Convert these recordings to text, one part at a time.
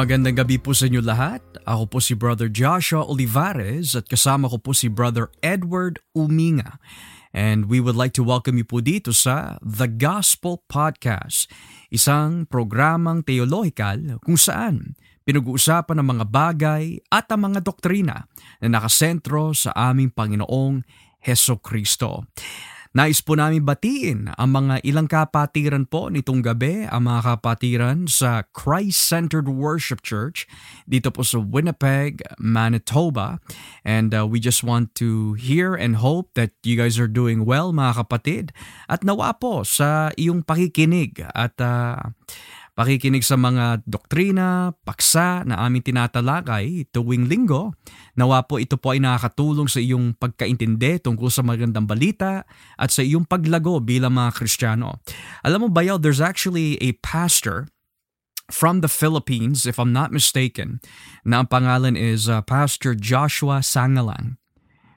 Magandang gabi po sa inyo lahat. Ako po si Brother Joshua Olivares at kasama ko po si Brother Edward Umina. And we would like to welcome you po dito sa The Gospel Podcast, isang programang teologikal kung saan pinag-uusapan ang mga bagay at ang mga doktrina na nakasentro sa aming Panginoong Hesukristo. Nais po namin batiin ang mga ilang kapatiran po nitong gabi, ang mga kapatiran sa Christ-Centered Worship Church dito po sa Winnipeg, Manitoba. And we just want to hear and hope that you guys are doing well, mga kapatid. At nawa po sa iyong pakikinig at pakikinig sa mga doktrina, paksa na aming tinatalakay tuwing linggo. Nawa po ito po ay nakakatulong sa iyong pagkaintindi tungkol sa magandang balita at sa iyong paglago bilang mga Kristiyano. Alam mo ba yaw, there's actually a pastor from the Philippines, if I'm not mistaken, na ang pangalan is Pastor Joshua Sangalan.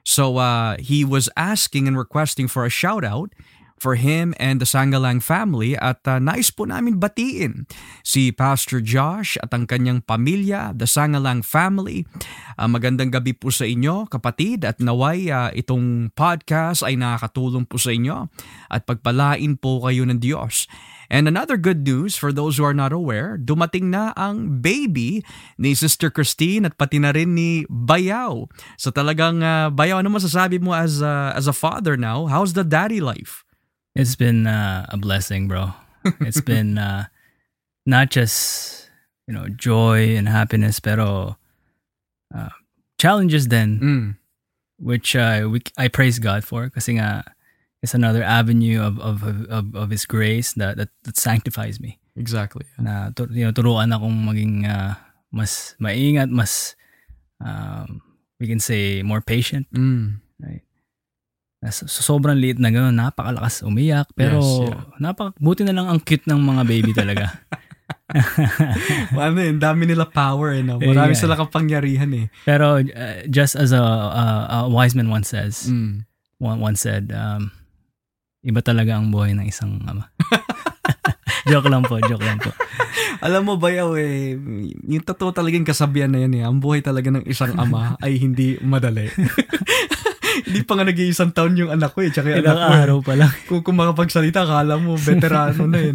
So he was asking and requesting for a shout out for him and the Sangalang family at nais po namin batiin si Pastor Josh at ang kanyang pamilya, the Sangalang family. Magandang gabi po sa inyo kapatid at naway itong podcast ay nakakatulong po sa inyo at pagpalain po kayo ng Diyos. And another good news for those who are not aware, dumating na ang baby ni Sister Christine at pati na rin ni Bayaw. So talagang Bayaw, ano masasabi mo as a father now? How's the daddy life? It's been a blessing, bro. It's been not just, you know, joy and happiness, pero challenges then, which I praise God for, kasi nga it's another avenue of His grace that sanctifies me. Exactly. Na turuan akong maging mas maingat, mas we can say more patient. Mm. Right. Sobrang liit na gano'n, napakalakas umiyak, pero buti na lang ang cute ng mga baby talaga. Ano eh, dami nila power, eh, no? Marami sila kapangyarihan eh. Pero just as a wise man once says, iba talaga ang buhay ng isang ama. Joke lang po. Alam mo ba yaw eh, yung totoo talagang kasabihan na yan eh, ang buhay talaga ng isang ama ay hindi madali. Hindi pa nga nag-iisang taon yung anak ko eh. Tsaka ilang araw pa lang. Kung makapagsalita, akala mo, veterano na eh.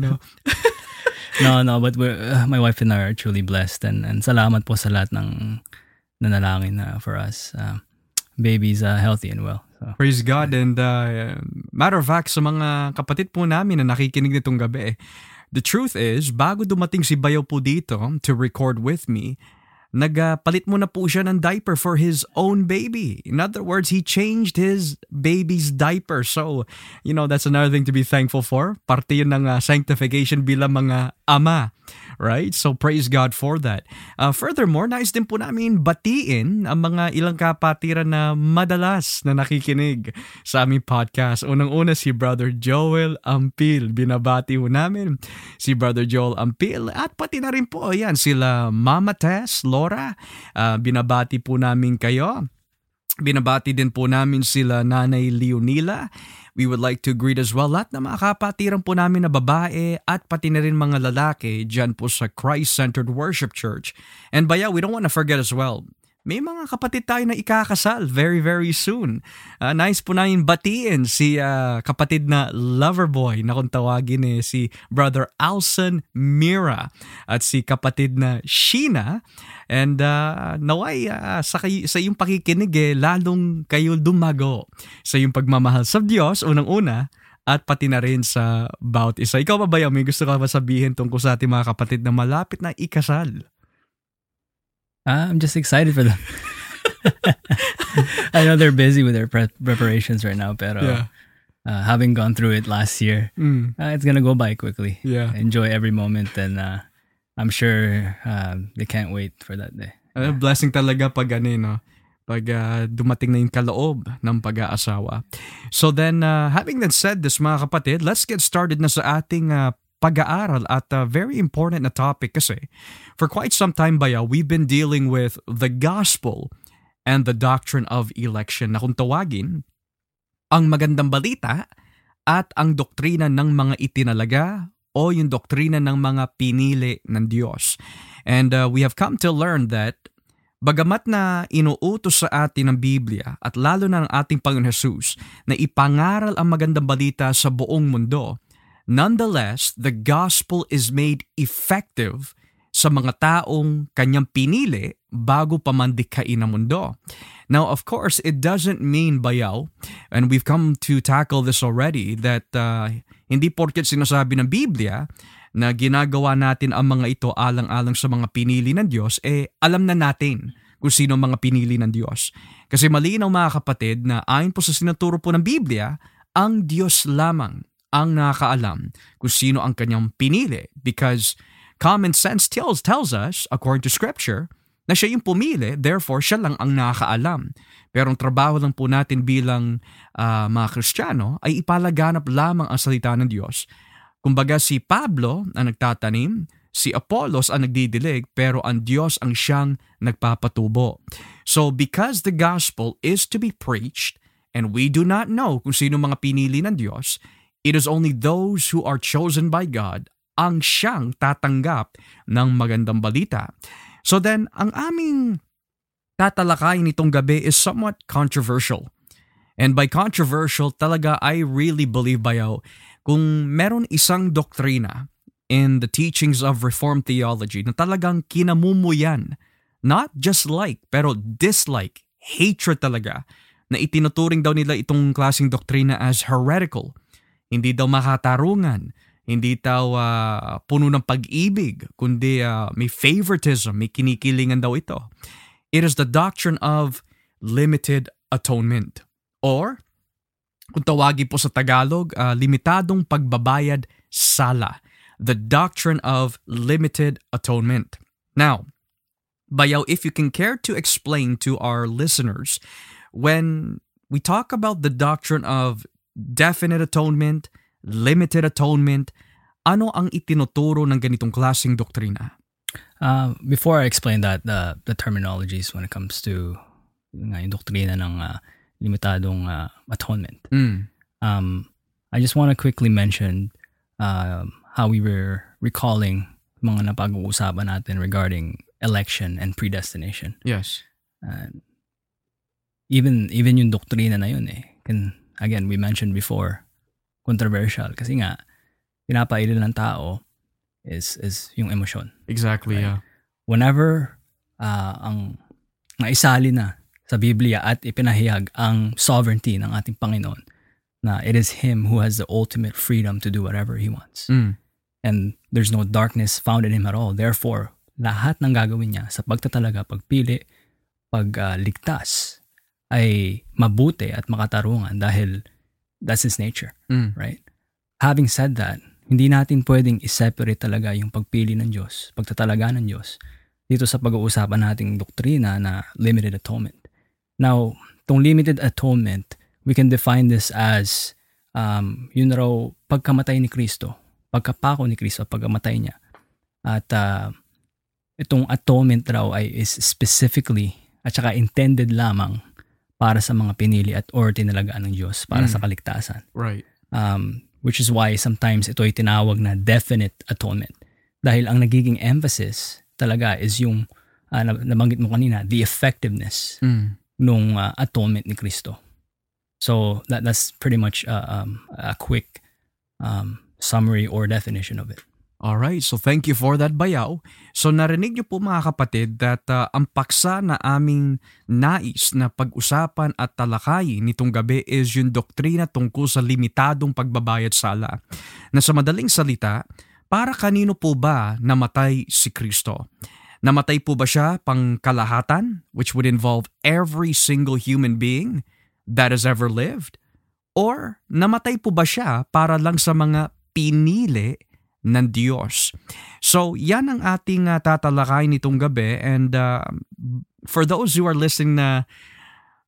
No, no but my wife and I are truly blessed. And salamat po sa lahat ng nanalangin for us. Babies are healthy and well. So, praise God. And matter of fact, sa mga kapatid po namin na nakikinig nitong gabi, the truth is, bago dumating si Bayo po dito to record with me, nagpalit muna po siya ng diaper for his own baby. In other words, he changed his baby's diaper. So, you know, that's another thing to be thankful for. Parte yun ng sanctification bilang mga ama. Right? So, praise God for that. Furthermore, nais din po namin batiin ang mga ilang kapatiran na madalas na nakikinig sa aming podcast. Unang-una, si Brother Joel Ampil. Binabati po namin si Brother Joel Ampil. At pati na rin po, ayan, sila Mama Tess, Laura, binabati po namin kayo. Binabati din po namin sila Nanay Leonila. We would like to greet as well lahat na mga kapatiran po namin na babae at pati na rin mga lalaki dyan po sa Christ-Centered Worship Church. And Baya, we don't want to forget as well, may mga kapatid tayo na ikakasal very, very soon. Nice po namin batiin si kapatid na Loverboy na kung tawagin eh, si Brother Alson Mira at si kapatid na Sheena. And naway sa iyong pakikinig eh, lalong kayo dumago sa iyong pagmamahal sa Diyos, unang-una, at pati na rin sa bawat isa. Ikaw ba Bayo, may gusto ka ba sabihin tungkol sa ating mga kapatid na malapit na ikasal? I'm just excited for them. I know they're busy with their preparations right now, pero having gone through it last year, it's gonna go by quickly. Yeah. Enjoy every moment, and I'm sure they can't wait for that day. A blessing talaga pag no? Pag dumating na yung kaloob ng pag-aasawa. So then, having that said this, mga kapatid, let's get started na sa ating pag-aaral at a very important na topic kasi for quite some time Baya, we've been dealing with the gospel and the doctrine of election na kung tawagin ang magandang balita at ang doktrina ng mga itinalaga o yung doktrina ng mga pinili ng Diyos. And we have come to learn that bagamat na inuutos sa atin ng Biblia at lalo na ng ating Panginoon Jesus na ipangaral ang magandang balita sa buong mundo, nonetheless, the gospel is made effective sa mga taong kanyang pinili bago pa man dikhain ang mundo. Now, of course, it doesn't mean bayaw, and we've come to tackle this already, that hindi porket sinasabi ng Biblia na ginagawa natin ang mga ito alang-alang sa mga pinili ng Diyos, alam na natin kung sino ang mga pinili ng Diyos. Kasi malinaw mga kapatid na ayon po sa sinaturo po ng Biblia, ang Diyos lamang ang nakakaalam kung sino ang kanyang pinili. Because common sense tells us, according to Scripture, na siya yung pumili, therefore siya lang ang nakakaalam. Pero ang trabaho lang po natin bilang mga Kristiyano ay ipalaganap lamang ang salita ng Diyos. Kumbaga si Pablo ang nagtatanim, si Apollos ang nagdidilig, pero ang Diyos ang siyang nagpapatubo. So because the gospel is to be preached and we do not know kung sino mga pinili ng Diyos, it is only those who are chosen by God ang siyang tatanggap ng magandang balita. So then, ang aming tatalakayin itong gabi is somewhat controversial. And by controversial, talaga I really believe bayaw, kung meron isang doktrina in the teachings of Reformed theology na talagang kinamumuyan, not just like, pero dislike, hatred talaga, na itinuturing daw nila itong klaseng doktrina as heretical, hindi daw makatarungan, hindi daw puno ng pag-ibig, kundi may favoritism, may kinikilingan daw ito. It is the doctrine of limited atonement, or kung tawagin po sa Tagalog, limitadong pagbabayad sala. The doctrine of limited atonement. Now, bayaw, if you can care to explain to our listeners, when we talk about the doctrine of definite atonement, limited atonement, ano ang itinuturo ng ganitong klaseng doktrina? Before I explain that, the terminologies when it comes to yung doktrina ng limitadong atonement. I just want to quickly mention how we were recalling mga napag-uusapan natin regarding election and predestination. Yes. Even yung doktrina na yun and again, we mentioned before, controversial kasi nga pinapailil ng tao is yung emosyon. Exactly, right? Yeah. Whenever ang naisali na sa Biblia at ipinahayag ang sovereignty ng ating Panginoon na it is Him who has the ultimate freedom to do whatever He wants. And there's no darkness found in Him at all. Therefore, lahat ng gagawin niya sa pagtatalaga, pagpili, pagligtas ay mabuti at makatarungan dahil that's His nature, right? Having said that, hindi natin pwedeng i-separate talaga yung pagpili ng Diyos, pagtatalaga ng Diyos dito sa pag-uusapan nating doktrina na limited atonement. Now, tong limited atonement, we can define this as yun raw pagkamatay ni Kristo, pagkapako ni Kristo, pagkamatay niya. At itong atonement raw ay is specifically at saka intended lamang para sa mga pinili at or tinalagaan ng Diyos para sa kaligtasan. Right. Which is why sometimes ito ay tinawag na definite atonement. Dahil ang nagiging emphasis talaga is yung nabanggit mo kanina, the effectiveness nung atonement ni Kristo. So that's pretty much a quick summary or definition of it. All right, so thank you for that, bayaw. So narinig niyo po mga kapatid that ang paksa na aming nais na pag-usapan at talakayin nitong gabi is yung doktrina tungkol sa limitadong pagbabayad sala. Na sa madaling salita, para kanino po ba namatay si Kristo? Namatay po ba siya pangkalahatan, which would involve every single human being that has ever lived? Or namatay po ba siya para lang sa mga pinili ng Diyos? So yan ang ating tatalakayin itong gabi. And for those who are listening na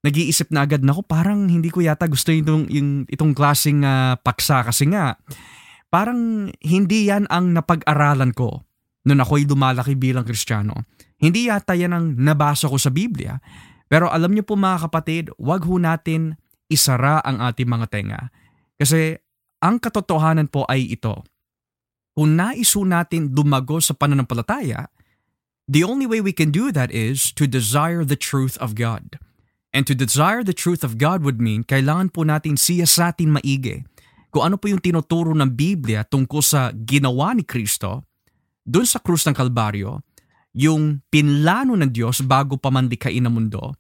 nag-iisip na agad, naku parang hindi ko yata gusto itong klaseng paksa kasi nga parang hindi yan ang napag-aralan ko noon ako'y lumalaki bilang Kristiyano. Hindi yata yan ang nabasa ko sa Biblia. Pero alam niyo po mga kapatid, wag ho natin isara ang ating mga tenga. Kasi ang katotohanan po ay ito. Kung naiso natin dumago sa pananampalataya, the only way we can do that is to desire the truth of God. And to desire the truth of God would mean kailangan po natin siyasatin maigi kung ano po yung tinuturo ng Biblia tungkol sa ginawa ni Kristo doon sa krus ng Kalbaryo, yung pinlano ng Diyos bago pa man likhain ang mundo,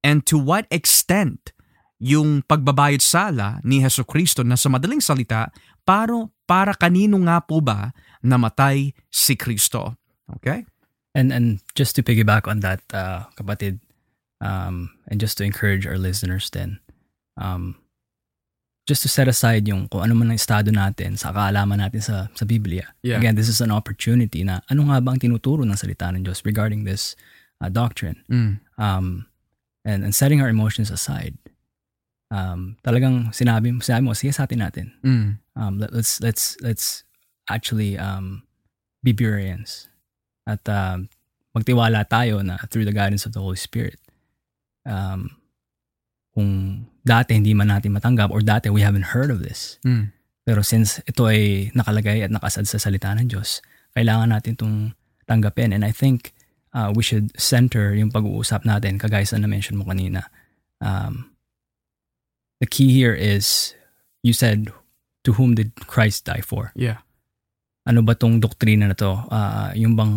and to what extent yung pagbabayad sala ni Jesucristo na sa madaling salita, para kanino nga po ba namatay si Kristo? Okay? And just to piggyback on that, kapatid, and just to encourage our listeners then, just to set aside yung kung ano man ang estado natin sa kaalaman natin sa Biblia. Yeah. Again, this is an opportunity na ano nga ba ang tinuturo ng salita ng Diyos regarding this doctrine. And setting our emotions aside. Talagang sinabi mo, sige, satin natin. Let's actually be burians at magtiwala tayo na through the guidance of the Holy Spirit. Kung dati hindi man natin matanggap or dati we haven't heard of this, pero since ito ay nakalagay at nakasad sa salita ng Diyos, kailangan natin itong tanggapin. And I think we should center yung pag-uusap natin kagaya sa na-mention mo kanina. The key here is, you said, to whom did Christ die for? Yeah. Ano ba tong doktrina na to? Yung bang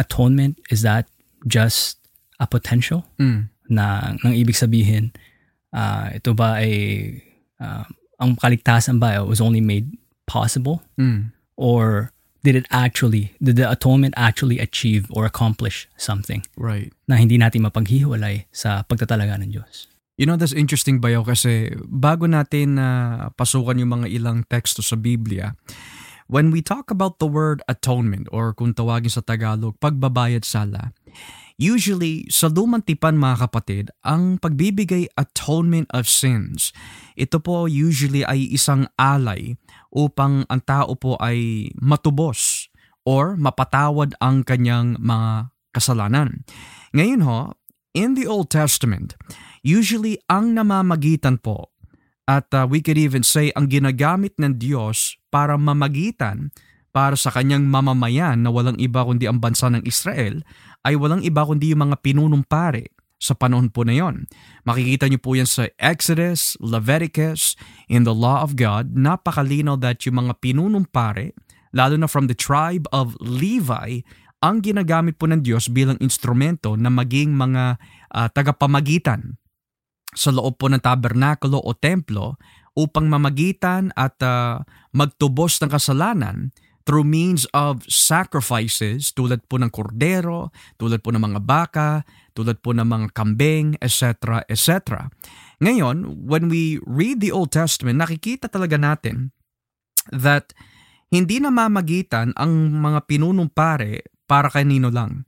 atonement, is that just a potential? Na nang ibig sabihin, ito ba ay, ang kaligtasan ba was only made possible? Or did the atonement actually achieve or accomplish something? Right. Na hindi natin mapaghiwalay sa pagtatalaga ng Diyos. You know, that's interesting, Bayo, kasi bago natin pasukan yung mga ilang teksto sa Biblia, when we talk about the word atonement, or kung tawagin sa Tagalog, pagbabayad sala, usually, sa lumang tipan, mga kapatid, ang pagbibigay atonement of sins, ito po usually ay isang alay upang ang tao po ay matubos or mapatawad ang kanyang mga kasalanan. Ngayon ho, in the Old Testament, usually, ang namamagitan po, at we could even say, ang ginagamit ng Diyos para mamagitan para sa kanyang mamamayan na walang iba kundi ang bansa ng Israel, ay walang iba kundi yung mga pinunumpare sa panahon po na yon. Makikita niyo po yan sa Exodus, Leviticus, in the law of God, napakalinaw that yung mga pinunumpare, lalo na from the tribe of Levi, ang ginagamit po ng Diyos bilang instrumento na maging mga tagapamagitan sa loob po ng tabernakulo o templo upang mamagitan at magtubos ng kasalanan through means of sacrifices tulad po ng kordero, tulad po ng mga baka, tulad po ng mga kambing, etc., etc. Ngayon, when we read the Old Testament, nakikita talaga natin that hindi namamagitan ang mga pinunumpare para kanino lang.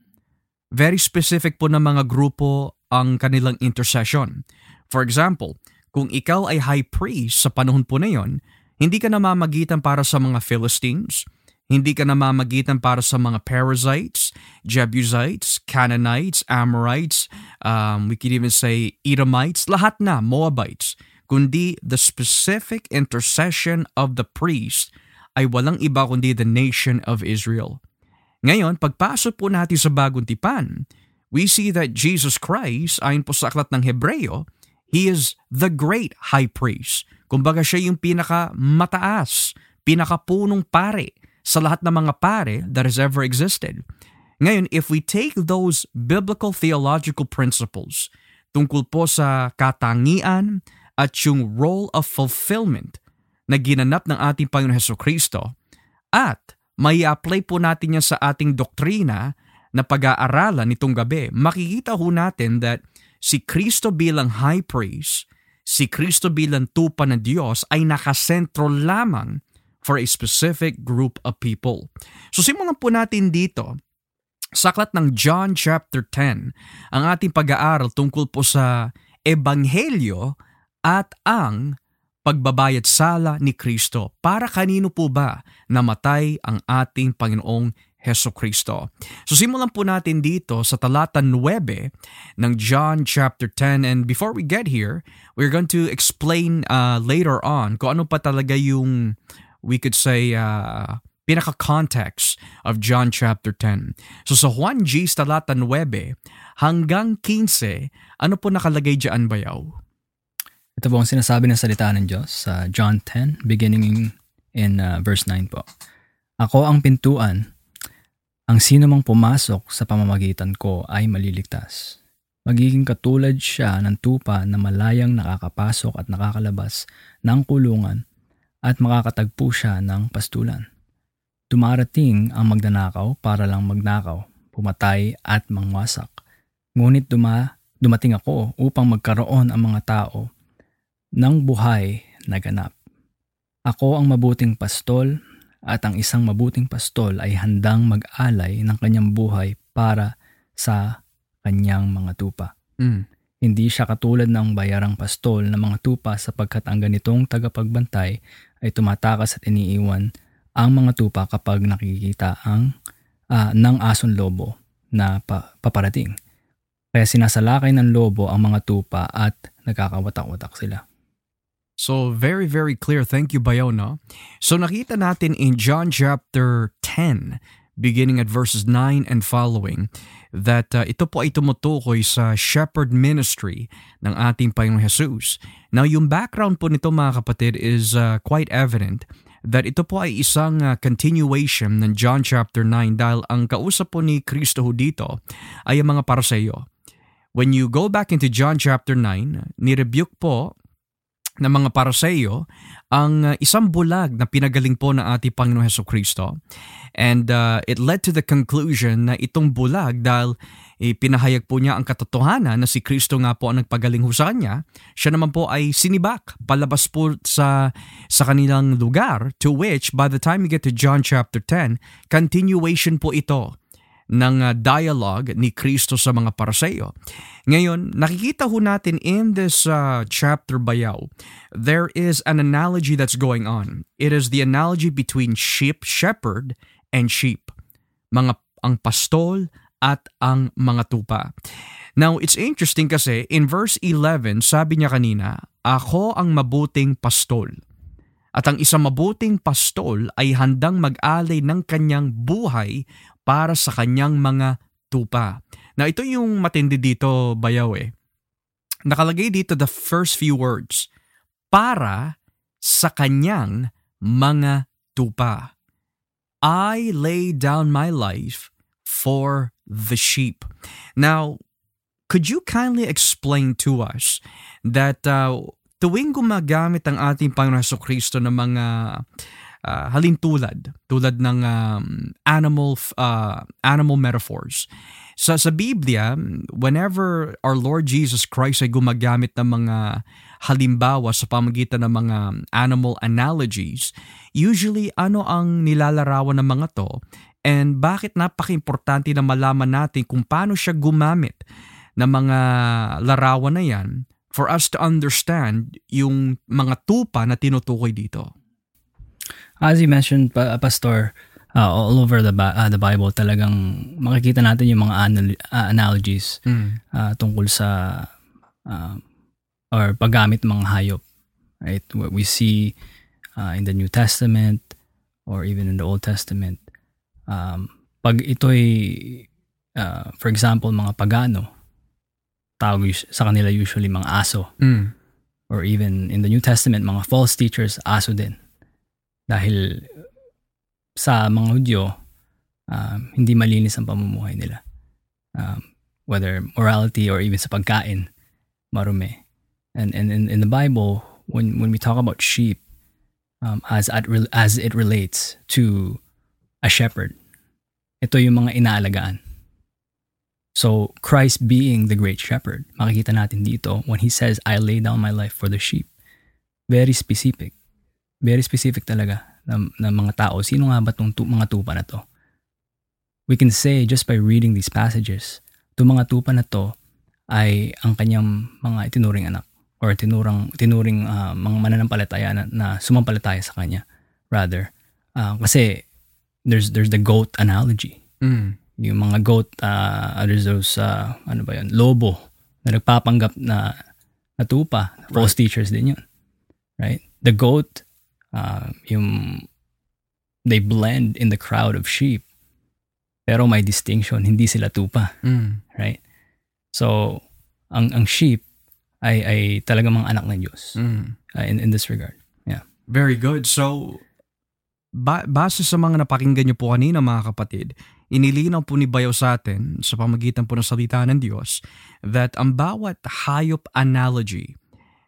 Very specific po ng mga grupo ang kanilang intercession. For example, kung ikaw ay high priest sa panahon po na yon, hindi ka namamagitan para sa mga Philistines, hindi ka namamagitan para sa mga Perizzites, Jebusites, Canaanites, Amorites, we could even say Edomites, lahat na, Moabites, kundi the specific intercession of the priest ay walang iba kundi the nation of Israel. Ngayon, pagpasok po natin sa Bagong Tipan, we see that Jesus Christ, ayon po sa aklat ng Hebreo, He is the great high priest. Kumbaga siya yung pinakamataas, pinakapunong pare sa lahat ng mga pare that has ever existed. Ngayon, if we take those biblical theological principles tungkol po sa katangian at yung role of fulfillment na ginanap ng ating Panginoon Jesucristo, at may apply po natin yan sa ating doktrina na pag-aaralan nitong gabi, makikita ho natin that si Kristo bilang high priest, si Kristo bilang tupa ng Diyos ay nakasentro lamang for a specific group of people. So simulan po natin dito sa aklat ng John chapter 10, ang ating pag-aaral tungkol po sa Ebanghelyo at ang pagbabayad sala ni Kristo. Para kanino po ba namatay ang ating Panginoong Jesucristo? So simulan po natin dito sa talata 9 ng John chapter 10. And before we get here, we're going to explain later on kung ano pa talaga yung we could say, pinaka-context of John chapter 10. So sa Juan G. talata 9 hanggang 15, ano po nakalagay dyan, Bayaw? Ito po ang sinasabi ng salita ng Diyos sa John 10, beginning in verse 9 po. Ako ang pintuan, ang sino mang pumasok sa pamamagitan ko ay maliligtas. Magiging katulad siya ng tupa na malayang nakakapasok at nakakalabas ng kulungan at makakatagpo siya ng pastulan. Dumarating ang magnanakaw para lang magnakaw, pumatay at mangwasak. Ngunit dumating ako upang magkaroon ang mga tao ng buhay na ganap. Ako ang mabuting pastol at ang isang mabuting pastol ay handang mag-alay ng kanyang buhay para sa kanyang mga tupa. Hindi siya katulad ng bayarang pastol na mga tupa sapagkat ang ganitong tagapagbantay ay tumatakas at iniiwan ang mga tupa kapag nakikita ang ng asong lobo na paparating. Kaya sinasalakay ng lobo ang mga tupa at nagkakawatak-watak sila. So very, very clear. Thank you, Bayo, no? So nakita natin in John chapter 10, beginning at verses 9 and following, that ito po ay tumutukoy sa shepherd ministry ng ating Panginoong Jesus. Now, yung background po nito, mga kapatid, is quite evident that ito po ay isang continuation ng John chapter 9 dahil ang kausap po ni Kristo dito ay ang mga Pariseo. When you go back into John chapter 9, ni-rebuke po ng mga Pariseo ang isang bulag na pinagaling po ng ating Panginoon Jesucristo. And it led to the conclusion na itong bulag, dahil pinahayag po niya ang katotohanan na si Kristo nga po ang nagpagaling ho sa kanya, siya naman po ay sinibak palabas po sa kanilang lugar, to which by the time you get to John chapter 10, continuation po ito ng dialogue ni Kristo sa mga Pariseo. Ngayon, nakikita ho natin in this chapter, Bayaw, there is an analogy that's going on. It is the analogy between shepherd, and sheep. Ang pastol at ang mga tupa. Now, it's interesting kasi in verse 11, sabi niya kanina, ako ang mabuting pastol. At ang isang mabuting pastol ay handang mag-alay ng kanyang buhay para sa kanyang mga tupa. Now, ito yung matindi dito, Bayaw eh. Nakalagay dito the first few words, para sa kanyang mga tupa. I lay down my life for the sheep. Now, could you kindly explain to us that... tuwing gumagamit ang ating Panginoon Jesucristo ng mga halintulad, tulad ng animal metaphors. Sa Biblia, whenever our Lord Jesus Christ ay gumagamit ng mga halimbawa sa pamagitan ng mga animal analogies, usually ano ang nilalarawan ng mga to? And bakit napaka-importante na malaman natin kung paano siya gumamit ng mga larawan na yan for us to understand yung mga tupa na tinutukoy dito? As you mentioned, Pastor, all over the Bible, talagang makikita natin yung mga analogies tungkol sa or paggamit ng mga hayop. Right? What we see in the New Testament or even in the Old Testament. Pag ito'y, for example, mga pagano, tawag sa kanila usually mga aso. Or even in the New Testament, mga false teachers, aso din. Dahil sa mga Hudyo, hindi malinis ang pamumuhay nila. Whether morality or even sa pagkain, marumi. And in the Bible, when we talk about sheep, as it relates to a shepherd, ito yung mga inaalagaan. So, Christ being the great shepherd, makikita natin dito when he says, I lay down my life for the sheep. Very specific. Very specific talaga ng mga tao. Sino nga ba itong mga tupa na to? We can say just by reading these passages, itong mga tupa na to ay ang kanyang mga itinuring anak or tinuring mga mananampalataya na sumampalataya sa kanya. Rather, kasi there's the goat analogy. Yung mga goat, there's those, lobo na nagpapanggap na tupa. False teachers din yun. Right? The goat, yung They blend in the crowd of sheep. Pero may distinction, hindi sila tupa. Mm. Right? So, ang sheep ay talaga mga anak ng Diyos in this regard. Yeah. Very good. So, base sa mga napakinggan niyo po kanina mga kapatid, inilinaw po ni Bayo sa atin sa pamagitan po ng salita ng Diyos that ang bawat hayop analogy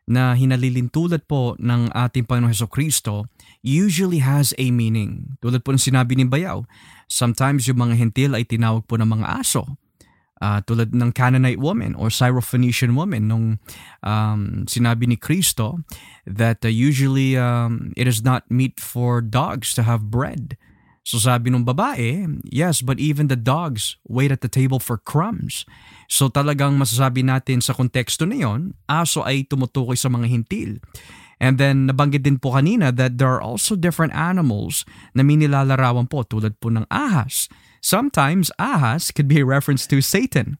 na hinalilintulad po ng ating Panginoong Hesukristo usually has a meaning. Tulad po ng sinabi ni Bayaw, sometimes yung mga Hentil ay tinawag po ng mga aso. Tulad ng Canaanite woman or Syrophoenician woman nung sinabi ni Kristo that usually it is not meat for dogs to have bread. So sabi nung babae, yes, but even the dogs wait at the table for crumbs. So talagang masasabi natin sa konteksto na yon, aso ay tumutukoy sa mga hintil. And then nabanggit din po kanina that there are also different animals na minilalarawan po tulad po ng ahas. Sometimes ahas could be a reference to Satan,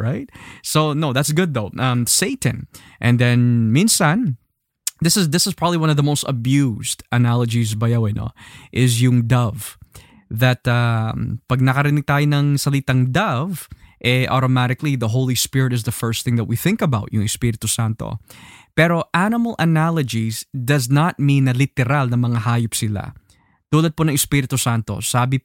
right? So no, that's good though. Satan. And then minsan, This is probably one of the most abused analogies by Yahweh, no? Is yung dove. That pag nakarinig tayo ng salitang dove, automatically the Holy Spirit is the first thing that we think about, yung Espiritu Santo. Pero animal analogies does not mean na literal na mga hayop sila. Tulad po ng Espiritu Santo, sabi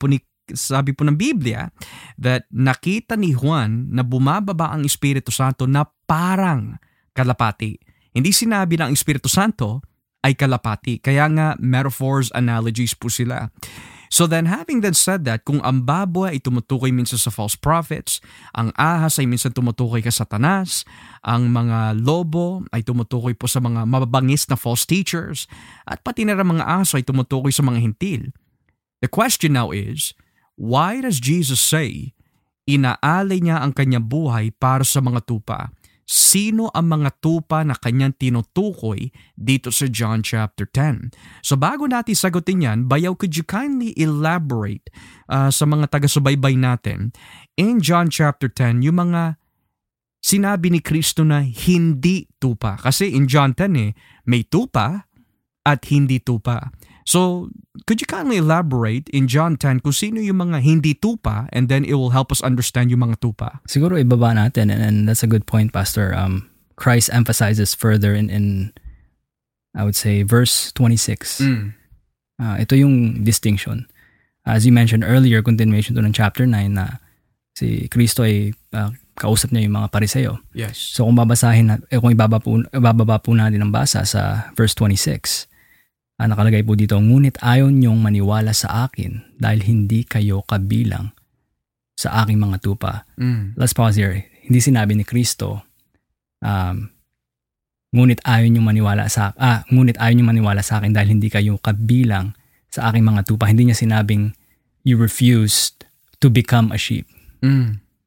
po ng Biblia that nakita ni Juan na bumababa ang Espiritu Santo na parang kalapati. Hindi sinabi ng Espiritu Santo ay kalapati. Kaya nga, metaphors, analogies po sila. So then, having then said that, kung ang baboy ay tumutukoy minsan sa false prophets, ang ahas ay minsan tumutukoy kay Satanas, ang mga lobo ay tumutukoy po sa mga mababangis na false teachers, at pati na rin mga aso ay tumutukoy sa mga hintil. The question now is, why does Jesus say, inaalay niya ang kanyang buhay para sa mga tupa? Sino ang mga tupa na kanyang tinutukoy dito sa John chapter 10? So bago natin sagutin yan, Bayaw, could you kindly elaborate sa mga taga-subaybay natin in John chapter 10, yung mga sinabi ni Kristo na hindi tupa? Kasi in John 10, may tupa at hindi tupa. So could you kindly elaborate in John 10 kung sino yung mga hindi tupa, and then it will help us understand yung mga tupa? Siguro ibaba natin, and that's a good point, Pastor. Christ emphasizes further in I would say verse 26. Ito yung distinction. As you mentioned earlier, continuation to ng chapter 9 na si Kristo ay kausap niya yung mga Pariseo. Yes. So kung babasahin kung ibababa po natin ang basa sa verse 26. Nakalagay po dito, ngunit ayaw niyong maniwala sa akin dahil hindi kayo kabilang sa aking mga tupa. Let's pause here. Hindi sinabi ni Kristo, ngunit ayaw niyong maniwala sa akin dahil hindi kayo kabilang sa aking mga tupa. Hindi niya sinabing, you refused to become a sheep.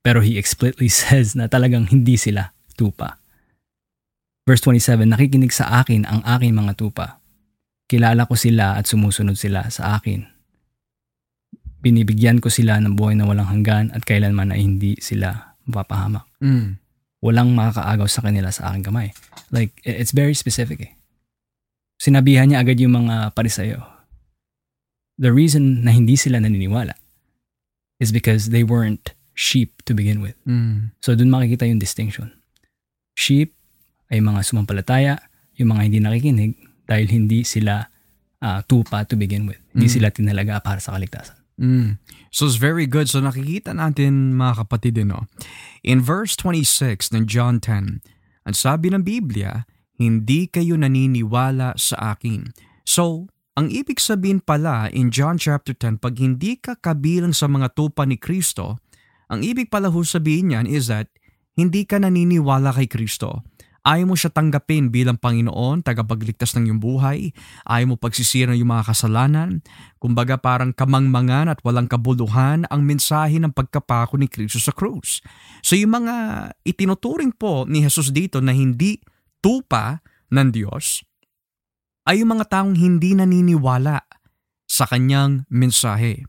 Pero he explicitly says na talagang hindi sila tupa. Verse 27, nakikinig sa akin ang aking mga tupa. Kilala ko sila at sumusunod sila sa akin. Binibigyan ko sila ng buhay na walang hanggan at kailanman ay hindi sila mapapahamak. Walang makakaagaw sa kanila sa aking kamay. Like, it's very specific . Sinabihan niya agad yung mga Pariseo. The reason na hindi sila naniniwala is because they weren't sheep to begin with. So dun makikita yung distinction. Sheep ay mga sumampalataya, yung mga hindi nakikinig, dahil hindi sila tupa to begin with. Hindi sila tinalaga para sa kaligtasan. So it's very good. So nakikita natin mga kapatid, no? In verse 26 ng John 10, ang sabi ng Biblia, hindi kayo naniniwala sa akin. So ang ibig sabihin pala in John chapter 10, pag hindi ka kabilang sa mga tupa ni Kristo, ang ibig pala ho sabihin yan is that hindi ka naniniwala kay Kristo. Ayaw mo siya tanggapin bilang Panginoon, tagapagligtas ng iyong buhay. Ayaw mo pagsisira yung mga kasalanan. Kumbaga parang kamangmangan at walang kabuluhan ang mensahe ng pagkapako ni Kristo sa krus. So yung mga itinuturing po ni Jesus dito na hindi tupa ng Diyos ay yung mga taong hindi naniniwala sa kanyang mensahe.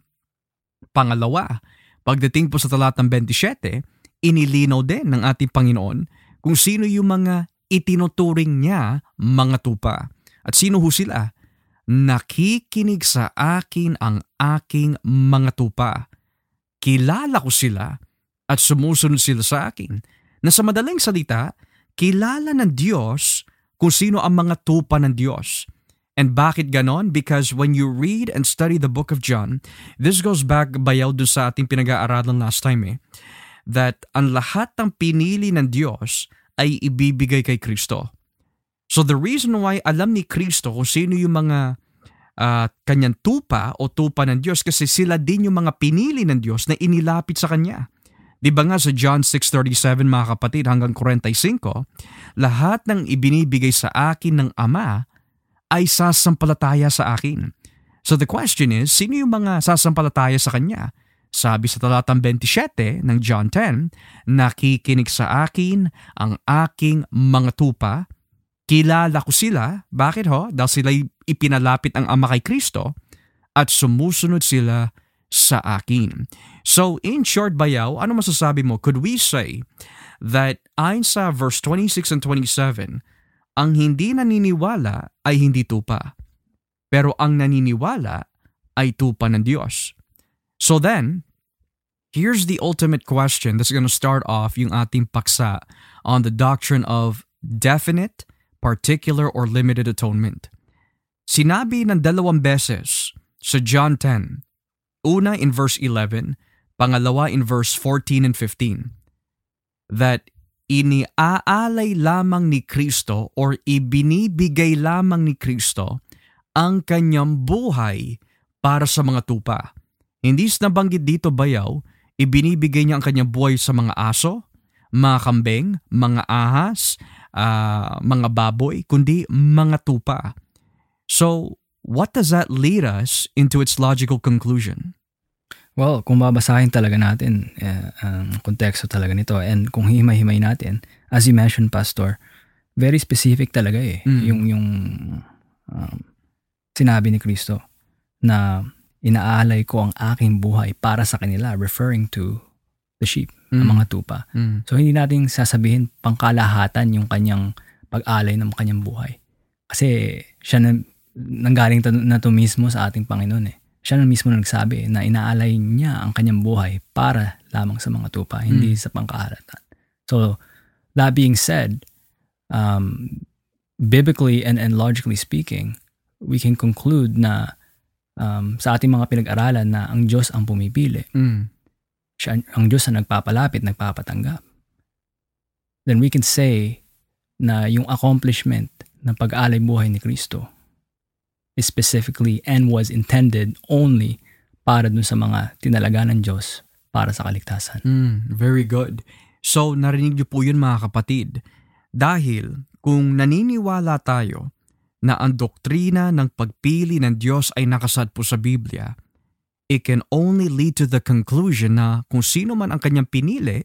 Pangalawa, pagdating po sa talatang 27, inilinaw din ng ating Panginoon kung sino yung mga itinuturing niya mga tupa. At sino ho sila? Nakikinig sa akin ang aking mga tupa. Kilala ko sila at sumusunod sila sa akin. Na sa madaling salita, kilala ng Diyos kung sino ang mga tupa ng Diyos. And bakit ganon? Because when you read and study the book of John, this goes back bayaw dun sa ating pinag-aaralan last time that ang lahat ng pinili ng Diyos ay ibibigay kay Kristo. So the reason why alam ni Kristo kung sino yung mga kanyang tupa o tupa ng Diyos kasi sila din yung mga pinili ng Diyos na inilapit sa Kanya. Diba nga sa John 6:37 mga kapatid hanggang 45, lahat ng ibinibigay sa akin ng Ama ay sasampalataya sa akin. So the question is, sino yung mga sasampalataya sa Kanya? Sabi sa talatang 27 ng John 10, nakikinig sa akin ang aking mga tupa, kilala ko sila, bakit ho? Dahil sila'y ipinalapit ang Ama kay Kristo at sumusunod sila sa akin. So in short bayaw, ano masasabi mo? Could we say that ayon sa verse 26 and 27, ang hindi naniniwala ay hindi tupa, pero ang naniniwala ay tupa ng Diyos. So then, here's the ultimate question that's going to start off yung ating paksa on the doctrine of definite, particular, or limited atonement. Sinabi ng 2 beses sa John 10, una in verse 11, pangalawa in verse 14 and 15, that iniaalay lamang ni Kristo or ibinibigay lamang ni Kristo ang kanyang buhay para sa mga tupa. Hindi nabanggit dito bayaw, ibinibigay niya ang kanyang buhay sa mga aso, mga kambing, mga ahas, mga baboy, kundi mga tupa. So, what does that lead us into its logical conclusion? Well, kung babasahin talaga natin ang konteksto talaga nito and kung himay-himay natin, as you mentioned, Pastor, very specific talaga yung sinabi ni Kristo na inaalay ko ang aking buhay para sa kanila, referring to the sheep, ang mga tupa. So, hindi natin sasabihin pangkalahatan yung kanyang pag-alay ng kanyang buhay. Kasi siya nanggaling na to mismo sa ating Panginoon Siya na mismo nagsabi na inaalay niya ang kanyang buhay para lamang sa mga tupa, hindi sa pangkaharatan. So, that being said, biblically and logically speaking, we can conclude na sa ating mga pinag-aralan na ang Diyos ang pumipili. Siya, ang Diyos ang nagpapalapit, nagpapatanggap. Then we can say na yung accomplishment ng pag-alay buhay ni Kristo is specifically and was intended only para dun sa mga tinalaga ng Diyos para sa kaligtasan. Very good. So, narinig niyo po yun mga kapatid. Dahil kung naniniwala tayo na ang doktrina ng pagpili ng Diyos ay nakasaad po sa Biblia, it can only lead to the conclusion na kung sino man ang kanyang pinili,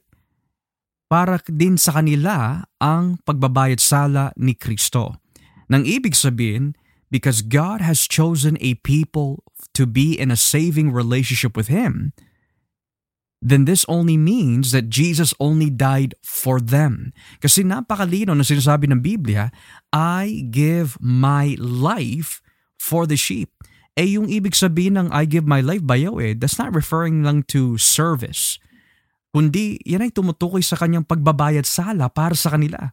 para din sa kanila ang pagbabayad sala ni Kristo. Nang ibig sabihin, because God has chosen a people to be in a saving relationship with Him, then this only means that Jesus only died for them. Kasi napakalino na sinasabi ng Biblia, I give my life for the sheep. Yung ibig sabihin ng I give my life bayaw that's not referring lang to service. Kundi yan ay tumutukoy sa kanyang pagbabayad sala para sa kanila.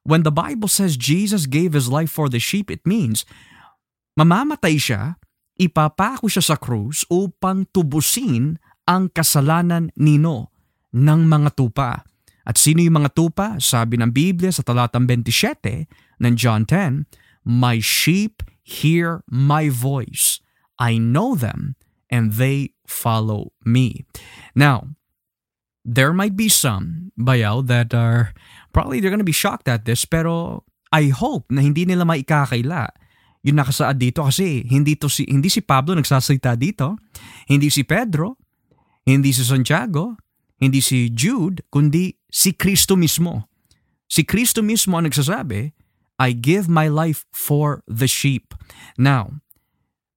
When the Bible says Jesus gave His life for the sheep, it means mamamatay siya, ipapako siya sa krus upang tubusin ang kasalanan nino ng mga tupa. At sino yung mga tupa? Sabi ng Biblia sa talatang 27 ng John 10, My sheep hear my voice. I know them and they follow me. Now, there might be some bayaw that are probably they're gonna be shocked at this, pero I hope na hindi nila maikakaila yung nakasaad dito kasi hindi si Pablo nagsasalita dito, hindi si Pedro, hindi si Santiago, hindi si Jude, kundi si Kristo mismo. Si Kristo mismo ang nagsasabi, I give my life for the sheep. Now,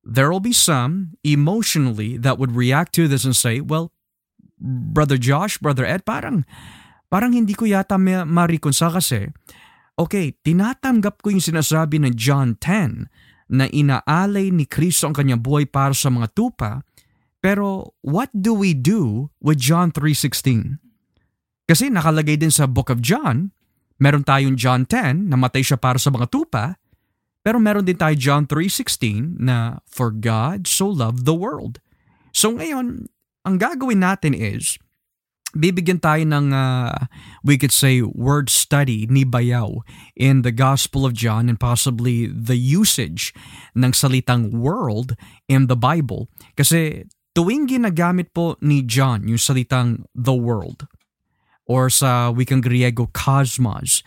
there will be some emotionally that would react to this and say, well, Brother Josh, Brother Ed, parang hindi ko yata ma-reconcile kasi, okay, tinatanggap ko yung sinasabi ng John 10 na inaalay ni Kristo ang kanyang buhay para sa mga tupa, pero what do we do with John 3:16? Kasi nakalagay din sa Book of John, meron tayong John 10, namatay siya para sa mga tupa, pero meron din tayo John 3:16 na for God so loved the world. So ngayon, ang gagawin natin is, bibigyan tayo ng, we could say, word study ni Bayaw in the Gospel of John and possibly the usage ng salitang world in the Bible. Kasi tuwing ginagamit po ni John yung salitang the world or sa wikang Griego, cosmos,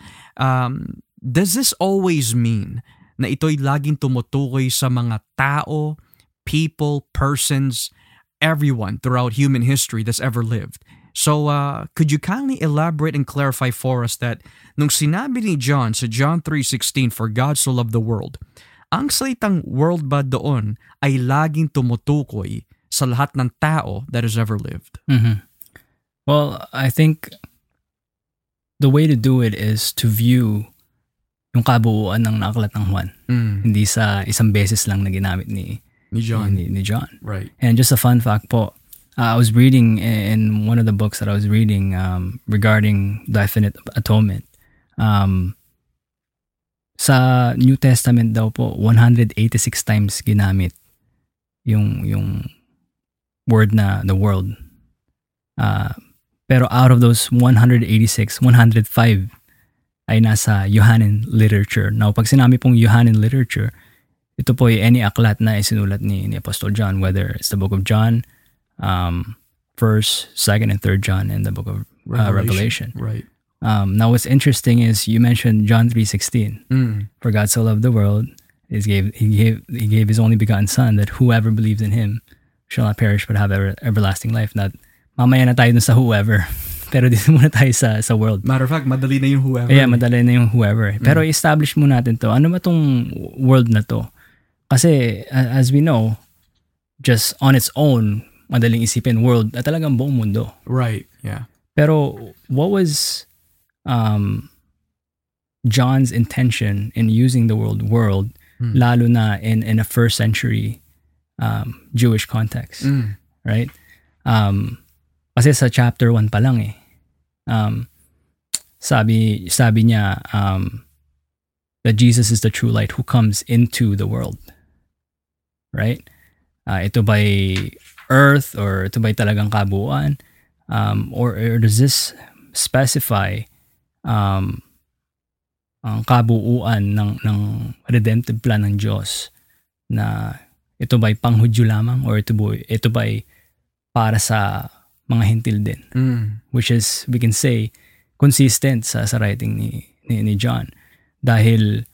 does this always mean na ito'y laging tumutukoy sa mga tao, people, persons, everyone throughout human history that's ever lived? So, could you kindly elaborate and clarify for us that nung sinabi ni John sa John 3:16, for God so loved the world, ang salitang world ba doon ay laging tumutukoy sa lahat ng tao that has ever lived? Mm-hmm. Well, I think the way to do it is to view yung kabuuan ng aklat ng Juan. Mm. Hindi sa isang beses lang na ginamit ni John. Right. And just a fun fact po, I was reading in one of the books that I was reading regarding definite atonement. Sa New Testament daw po, 186 times ginamit yung word na the world. Pero out of those 186, 105 ay nasa Johannine literature. Now, pag sinabi pong Johannine literature, ito po ay any aklat na isinulat ni Apostol John, whether it's the Book of John, First, Second, and Third John in the Book of Revelation. Right. Now, what's interesting is you mentioned John 3:16. Mm. For God so loved the world, He gave His only begotten Son, that whoever believes in Him shall not perish but have everlasting life. Not mamaya na tayo dun sa whoever, pero dito muna tayo sa world. Matter of fact, madali na yung whoever. Yeah, madali na yung whoever. Mm. Pero establish muna natin to. Ano ba tong world na to? Kasi as we know, just on its own, madaling isipin world at talagang buong mundo. Right, yeah. Pero what was John's intention in using the word world, lalo na in a first century Jewish context, right? Kasi sa chapter 1 pa lang eh. Sabi niya that Jesus is the true light who comes into the world. Right? Ito ba'y earth or ito ba'y talagang kabuuan? Or does this specify ang kabuuan ng redemptive plan ng Diyos na ito ba'y panghudyo lamang or ito ba'y para sa mga hintil din? Which is, we can say, consistent sa writing ni John. Dahil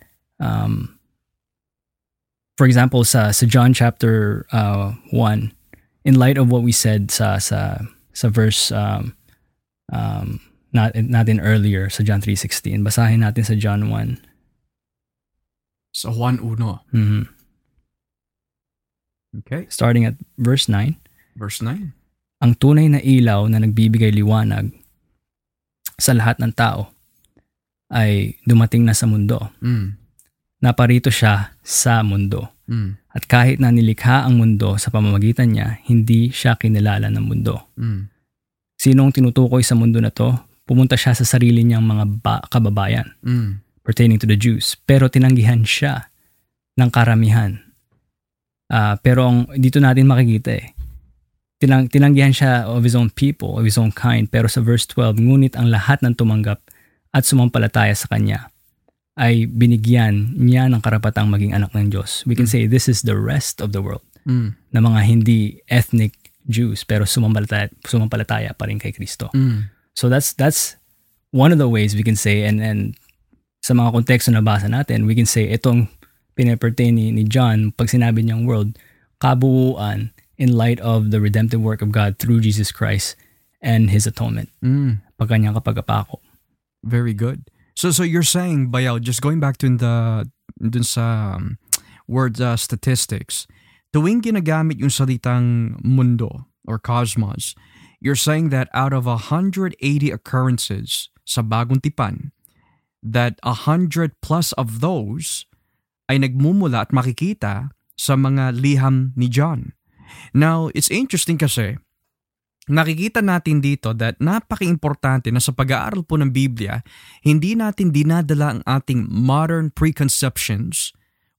for example, sa John chapter 1, in light of what we said sa verse natin earlier sa John 3:16, basahin natin sa John 1. Sa Juan 1. Mm-hmm. Okay. Starting at verse 9. Verse 9. Ang tunay na ilaw na nagbibigay liwanag sa lahat ng tao ay dumating na sa mundo. Mm. Naparito siya sa mundo. Mm. At kahit na nilikha ang mundo sa pamamagitan niya, hindi siya kinilala ng mundo. Mm. Sinong tinutukoy sa mundo na to? Pumunta siya sa sarili niyang mga kababayan pertaining to the Jews. Pero tinanggihan siya ng karamihan. Pero dito natin makikita eh. Tinanggihan siya of his own people, of his own kind. Pero sa verse 12, ngunit ang lahat ng tumanggap at sumampalataya sa kanya ay binigyan niya ng karapatang maging anak ng Diyos. We can say this is the rest of the world na mga hindi ethnic Jews pero sumampalataya pa rin kay Kristo. Mm. So that's one of the ways we can say, and sa mga konteksto na basa natin, we can say itong pinapertain ni John pag sinabi niyang world, kabuuan in light of the redemptive work of God through Jesus Christ and His atonement. Pagkanyang kapagapako. Very good. So you're saying, Bayaw, just going back to dun sa word statistics, tuwing ginagamit yung salitang mundo or cosmos, you're saying that out of 180 occurrences sa Bagong Tipan, that 100 plus of those ay nagmumula at makikita sa mga liham ni John. Now, it's interesting kasi nakikita natin dito that napaka-importante na sa pag-aaral po ng Biblia, hindi natin dinadala ang ating modern preconceptions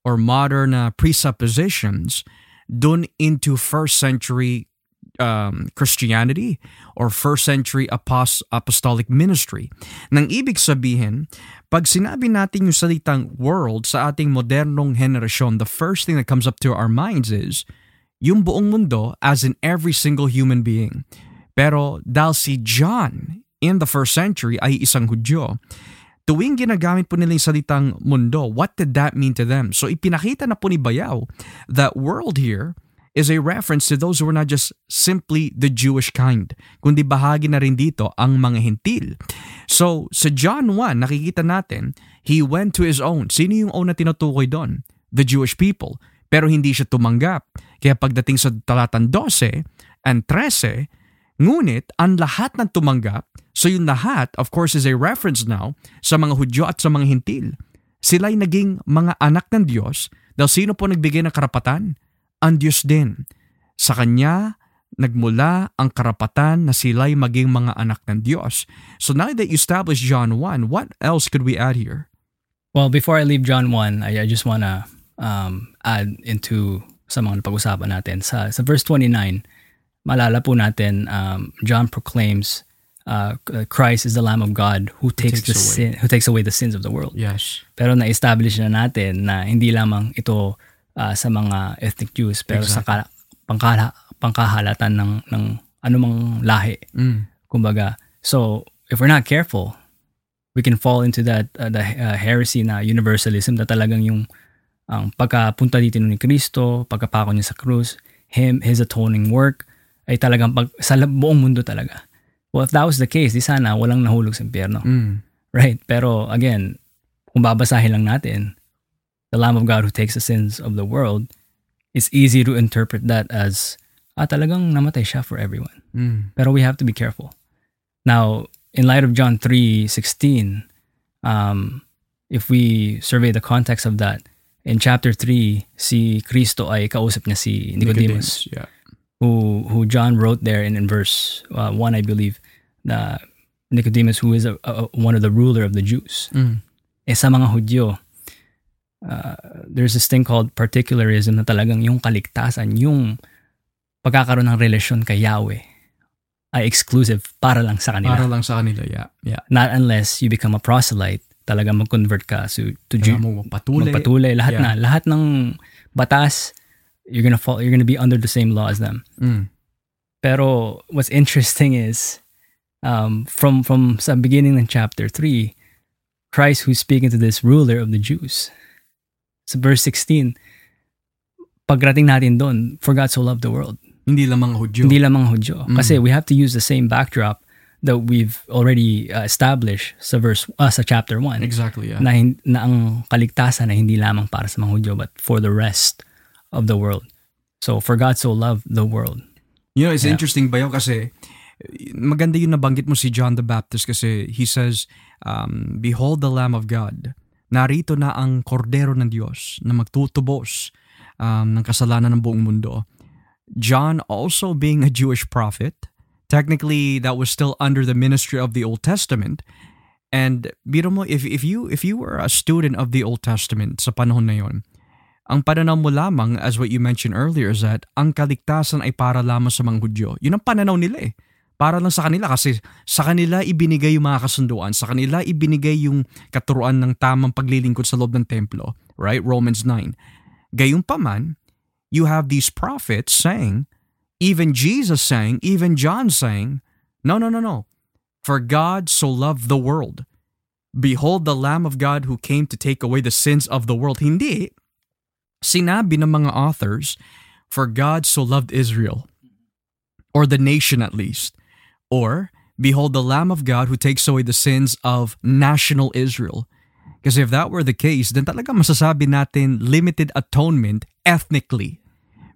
or modern presuppositions dun into first century Christianity or first century apostolic ministry. Nang ibig sabihin, pag sinabi natin yung salitang world sa ating modernong henerasyon, the first thing that comes up to our minds is yung buong mundo, as in every single human being. Pero dahil si John in the first century ay isang Hudyo, tuwing ginagamit po nila yung salitang mundo, what did that mean to them? So ipinakita na po ni Bayaw that world here is a reference to those who are not just simply the Jewish kind, kundi bahagi na rin dito ang mga Hentil. So sa John 1, nakikita natin, he went to his own. Sino yung own na tinutukoy doon? The Jewish people. Pero hindi siya tumanggap. Kaya pagdating sa talatang 12 and 13, ngunit ang lahat ng tumanggap, so yung lahat, of course, is a reference now sa mga Hudyo at sa mga Hintil. Sila'y naging mga anak ng Diyos dahil sino po nagbigay ng karapatan? Ang Diyos din. Sa Kanya, nagmula ang karapatan na sila'y maging mga anak ng Diyos. So now that you established John 1, what else could we add here? Well, before I leave John 1, I just want to add into sa mga napag-usapan natin. Sa verse 29, malala po natin, John proclaims Christ is the Lamb of God who takes away the sins of the world. Yes. Pero na-establish na natin na hindi lamang ito sa mga ethnic Jews, pero exactly, sa pangkahalatan ng anumang lahi. Kumbaga, so if we're not careful, we can fall into that the heresy na universalism, na talagang yung ang pagkapunta dito ni Kristo, pagkapako niya sa krus, His atoning work, ay talagang sa buong mundo talaga. Well, if that was the case, di sana walang nahulog sa impyerno. Right? Pero again, kung babasahin lang natin, the Lamb of God who takes the sins of the world, it's easy to interpret that as, talagang namatay siya for everyone. Pero we have to be careful. Now, in light of John 3:16, if we survey the context of that, in chapter 3, si Kristo ay kausap niya si Nicodemus, yeah, who John wrote there in verse 1, I believe, na Nicodemus, who is one of the ruler of the Jews. Sa mga Hudyo, there's this thing called particularism, na talagang yung kaligtasan, yung pagkakaroon ng relasyon kay Yahweh ay exclusive para lang sa kanila. Para lang sa kanila, yeah. Not unless you become a proselyte, talaga mag-convert ka to Jew. Magpatuloy lahat ng batas, you're gonna be under the same law as them. Pero what's interesting is from sa beginning ng chapter 3, Christ, who's speaking to this ruler of the Jews, sa verse 16, pagrating natin doon, for God so loved the world, hindi lamang Hudyo. Kasi we have to use the same backdrop that we've already established sa verse sa chapter 1. Exactly, yeah. Na ang kaligtasan ay hindi lamang para sa mga Hudyo, but for the rest of the world. So, for God so loved the world. You know, it's interesting, Bayo, kasi maganda yung nabanggit mo si John the Baptist, kasi he says, behold the Lamb of God. Narito na ang kordero ng Diyos na magtutubos ng kasalanan ng buong mundo. John, also being a Jewish prophet, technically, that was still under the ministry of the Old Testament. And biro mo, if you were a student of the Old Testament sa panahon na yon, ang pananaw mo lamang, as what you mentioned earlier, is that ang kaligtasan ay para lamang sa mga Hudyo. Yun ang pananaw nila eh. Para lang sa kanila, kasi sa kanila ibinigay yung mga kasunduan, sa kanila ibinigay yung katuruan ng tamang paglilingkod sa loob ng templo. Right? Romans 9. Gayunpaman, you have these prophets saying, even Jesus saying, even John saying, no. For God so loved the world. Behold the Lamb of God who came to take away the sins of the world. Hindi sinabi ng mga authors, for God so loved Israel, or the nation at least. Or, behold the Lamb of God who takes away the sins of national Israel. Kasi if that were the case, then talaga masasabi natin limited atonement ethnically.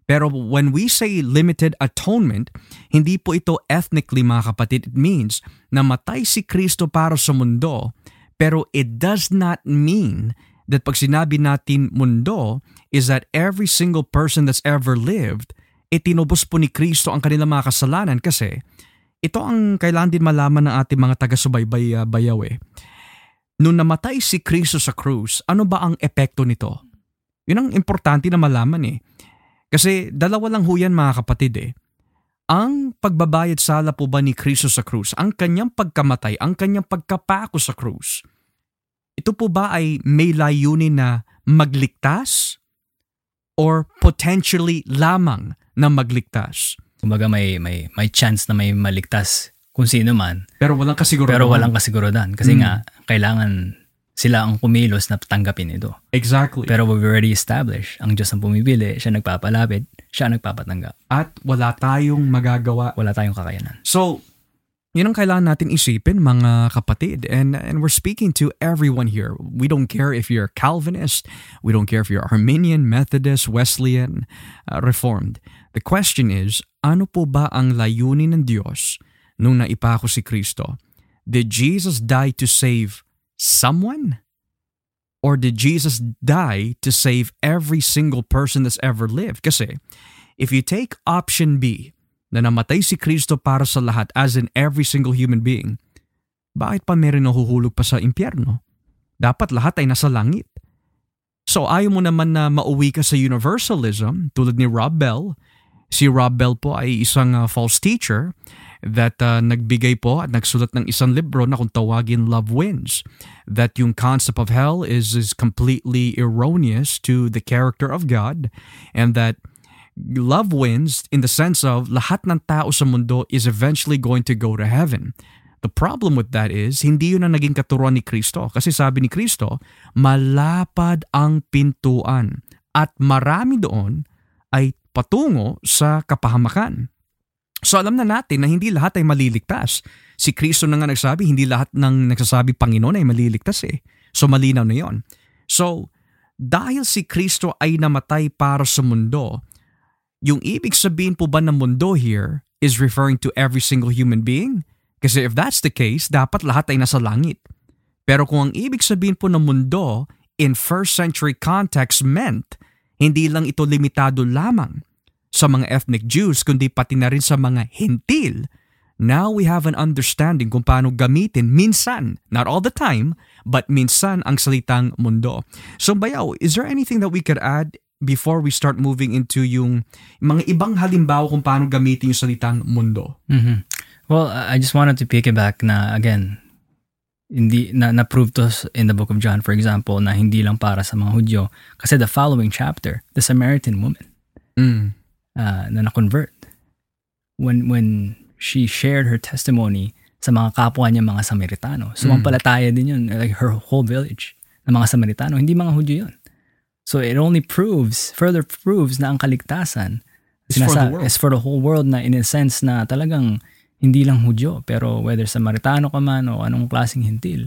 Pero when we say limited atonement, hindi po ito ethnically, mga kapatid. It means namatay si Kristo para sa mundo, pero it does not mean that pag sinabi natin mundo is that every single person that's ever lived, itinubos po ni Kristo ang kanilang mga kasalanan kasi ito ang kailangan din malaman ng ating mga taga-subaybay bayaw eh. Nung namatay si Kristo sa krus, ano ba ang epekto nito? Yun ang importante na malaman eh. Kasi dalawa lang ho yan mga kapatid eh. Ang pagbabayad sala po ba ni Kristo sa krus, ang kanyang pagkamatay, ang kanyang pagkapako sa krus, ito po ba ay may layunin na magligtas or potentially lamang na magligtas? Kumbaga may chance na may maligtas kung sino man. Pero walang kasigurudan. Kasi nga, kailangan sila ang kumilos na tanggapin ito. Exactly. Pero we've already established, ang Diyos ang pumipili, siya nagpapalapit, siya nagpapatanggap. At wala tayong magagawa. Wala tayong kakayanan. So, yun ang kailangan natin isipin mga kapatid. And we're speaking to everyone here. We don't care if you're Calvinist. We don't care if you're Arminian, Methodist, Wesleyan, Reformed. The question is, ano po ba ang layunin ng Diyos nung naipako si Kristo? Did Jesus die to save someone? Or did Jesus die to save every single person that's ever lived? Kasi, if you take option B, na namatay si Kristo para sa lahat, as in every single human being, bakit pa meron nahuhulog pa sa impyerno? Dapat lahat ay nasa langit. So, ayaw mo naman na mauwi ka sa universalism, tulad ni Rob Bell. Si Rob Bell po ay isang false teacher that nagbigay po at nagsulat ng isang libro na kung tawagin Love Wins, that yung concept of hell is completely erroneous to the character of God, and that love wins in the sense of lahat ng tao sa mundo is eventually going to go to heaven. The problem with that is, hindi yun ang naging katuruan ni Kristo. Kasi sabi ni Kristo, malapad ang pintuan at marami doon ay patungo sa kapahamakan. So alam na natin na hindi lahat ay maliligtas. Si Kristo na nga nagsabi, hindi lahat ng nagsasabi Panginoon ay maliligtas eh. So malinaw na yon. So dahil si Kristo ay namatay para sa mundo, yung ibig sabihin po ba ng mundo here is referring to every single human being? Kasi if that's the case, dapat lahat ay nasa langit. Pero kung ang ibig sabihin po ng mundo in first century context meant, hindi lang ito limitado lamang sa mga ethnic Jews, kundi pati na rin sa mga Hintil. Now we have an understanding kung paano gamitin minsan, not all the time, but minsan ang salitang mundo. So bayaw, is there anything that we could add before we start moving into yung mga ibang halimbawa kung paano gamitin yung salitang mundo? Mm-hmm. Well, I just wanted to piggyback na again, hindi na-prove to in the book of John, for example, na hindi lang para sa mga Hudyo. Kasi the following chapter, the Samaritan woman, na na-convert. When she shared her testimony sa mga kapwa niya, mga Samaritano. So, mampalataya din yun, like her whole village na mga Samaritano, hindi mga Hudyo yun. So, it only proves, further proves na ang kaligtasan is for the whole world, na in a sense na talagang hindi lang Hudyo, pero whether Samaritano ka man o anong klaseng Hintil,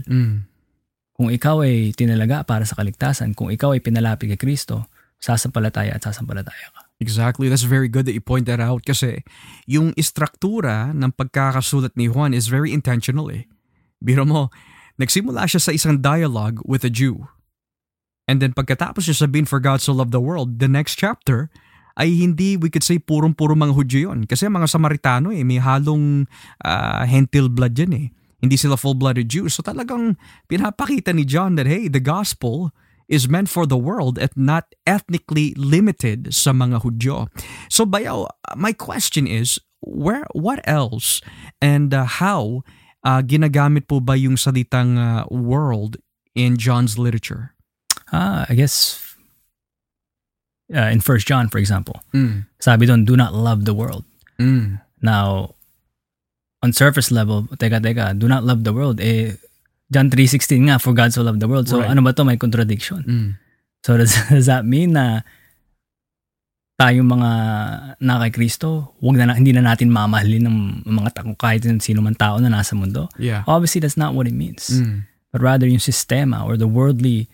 kung ikaw ay tinalaga para sa kaligtasan, kung ikaw ay pinalapit kay Kristo, sasampalataya at sasampalataya ka. Exactly. That's very good that you point that out kasi yung istruktura ng pagkakasulat ni Juan is very intentional eh. Biro mo, nagsimula siya sa isang dialogue with a Jew. And then pagkatapos niya sabihin, for God so loved the world, the next chapter ay hindi, we could say, purong-puro mga Hudyo yun. Kasi mga Samaritano eh, may halong Gentile blood yan eh. Hindi sila full-blooded Jews. So talagang pinapakita ni John that, hey, the gospel is meant for the world at not ethnically limited sa mga Hudyo. So bayaw, my question is, where, what else and how ginagamit po ba yung salitang world in John's literature? I guess in First John, for example. Sabi doon, do not love the world. Now, on surface level, teka, do not love the world, John 3:16 nga, for God so loved the world. So right. Ano ba to? May contradiction. So does that mean na tayong mga na kay Kristo, hindi na natin mamahalin ng mga tao, kahit sino man tao na nasa mundo? Yeah. Obviously, that's not what it means. But rather, yung sistema or the worldly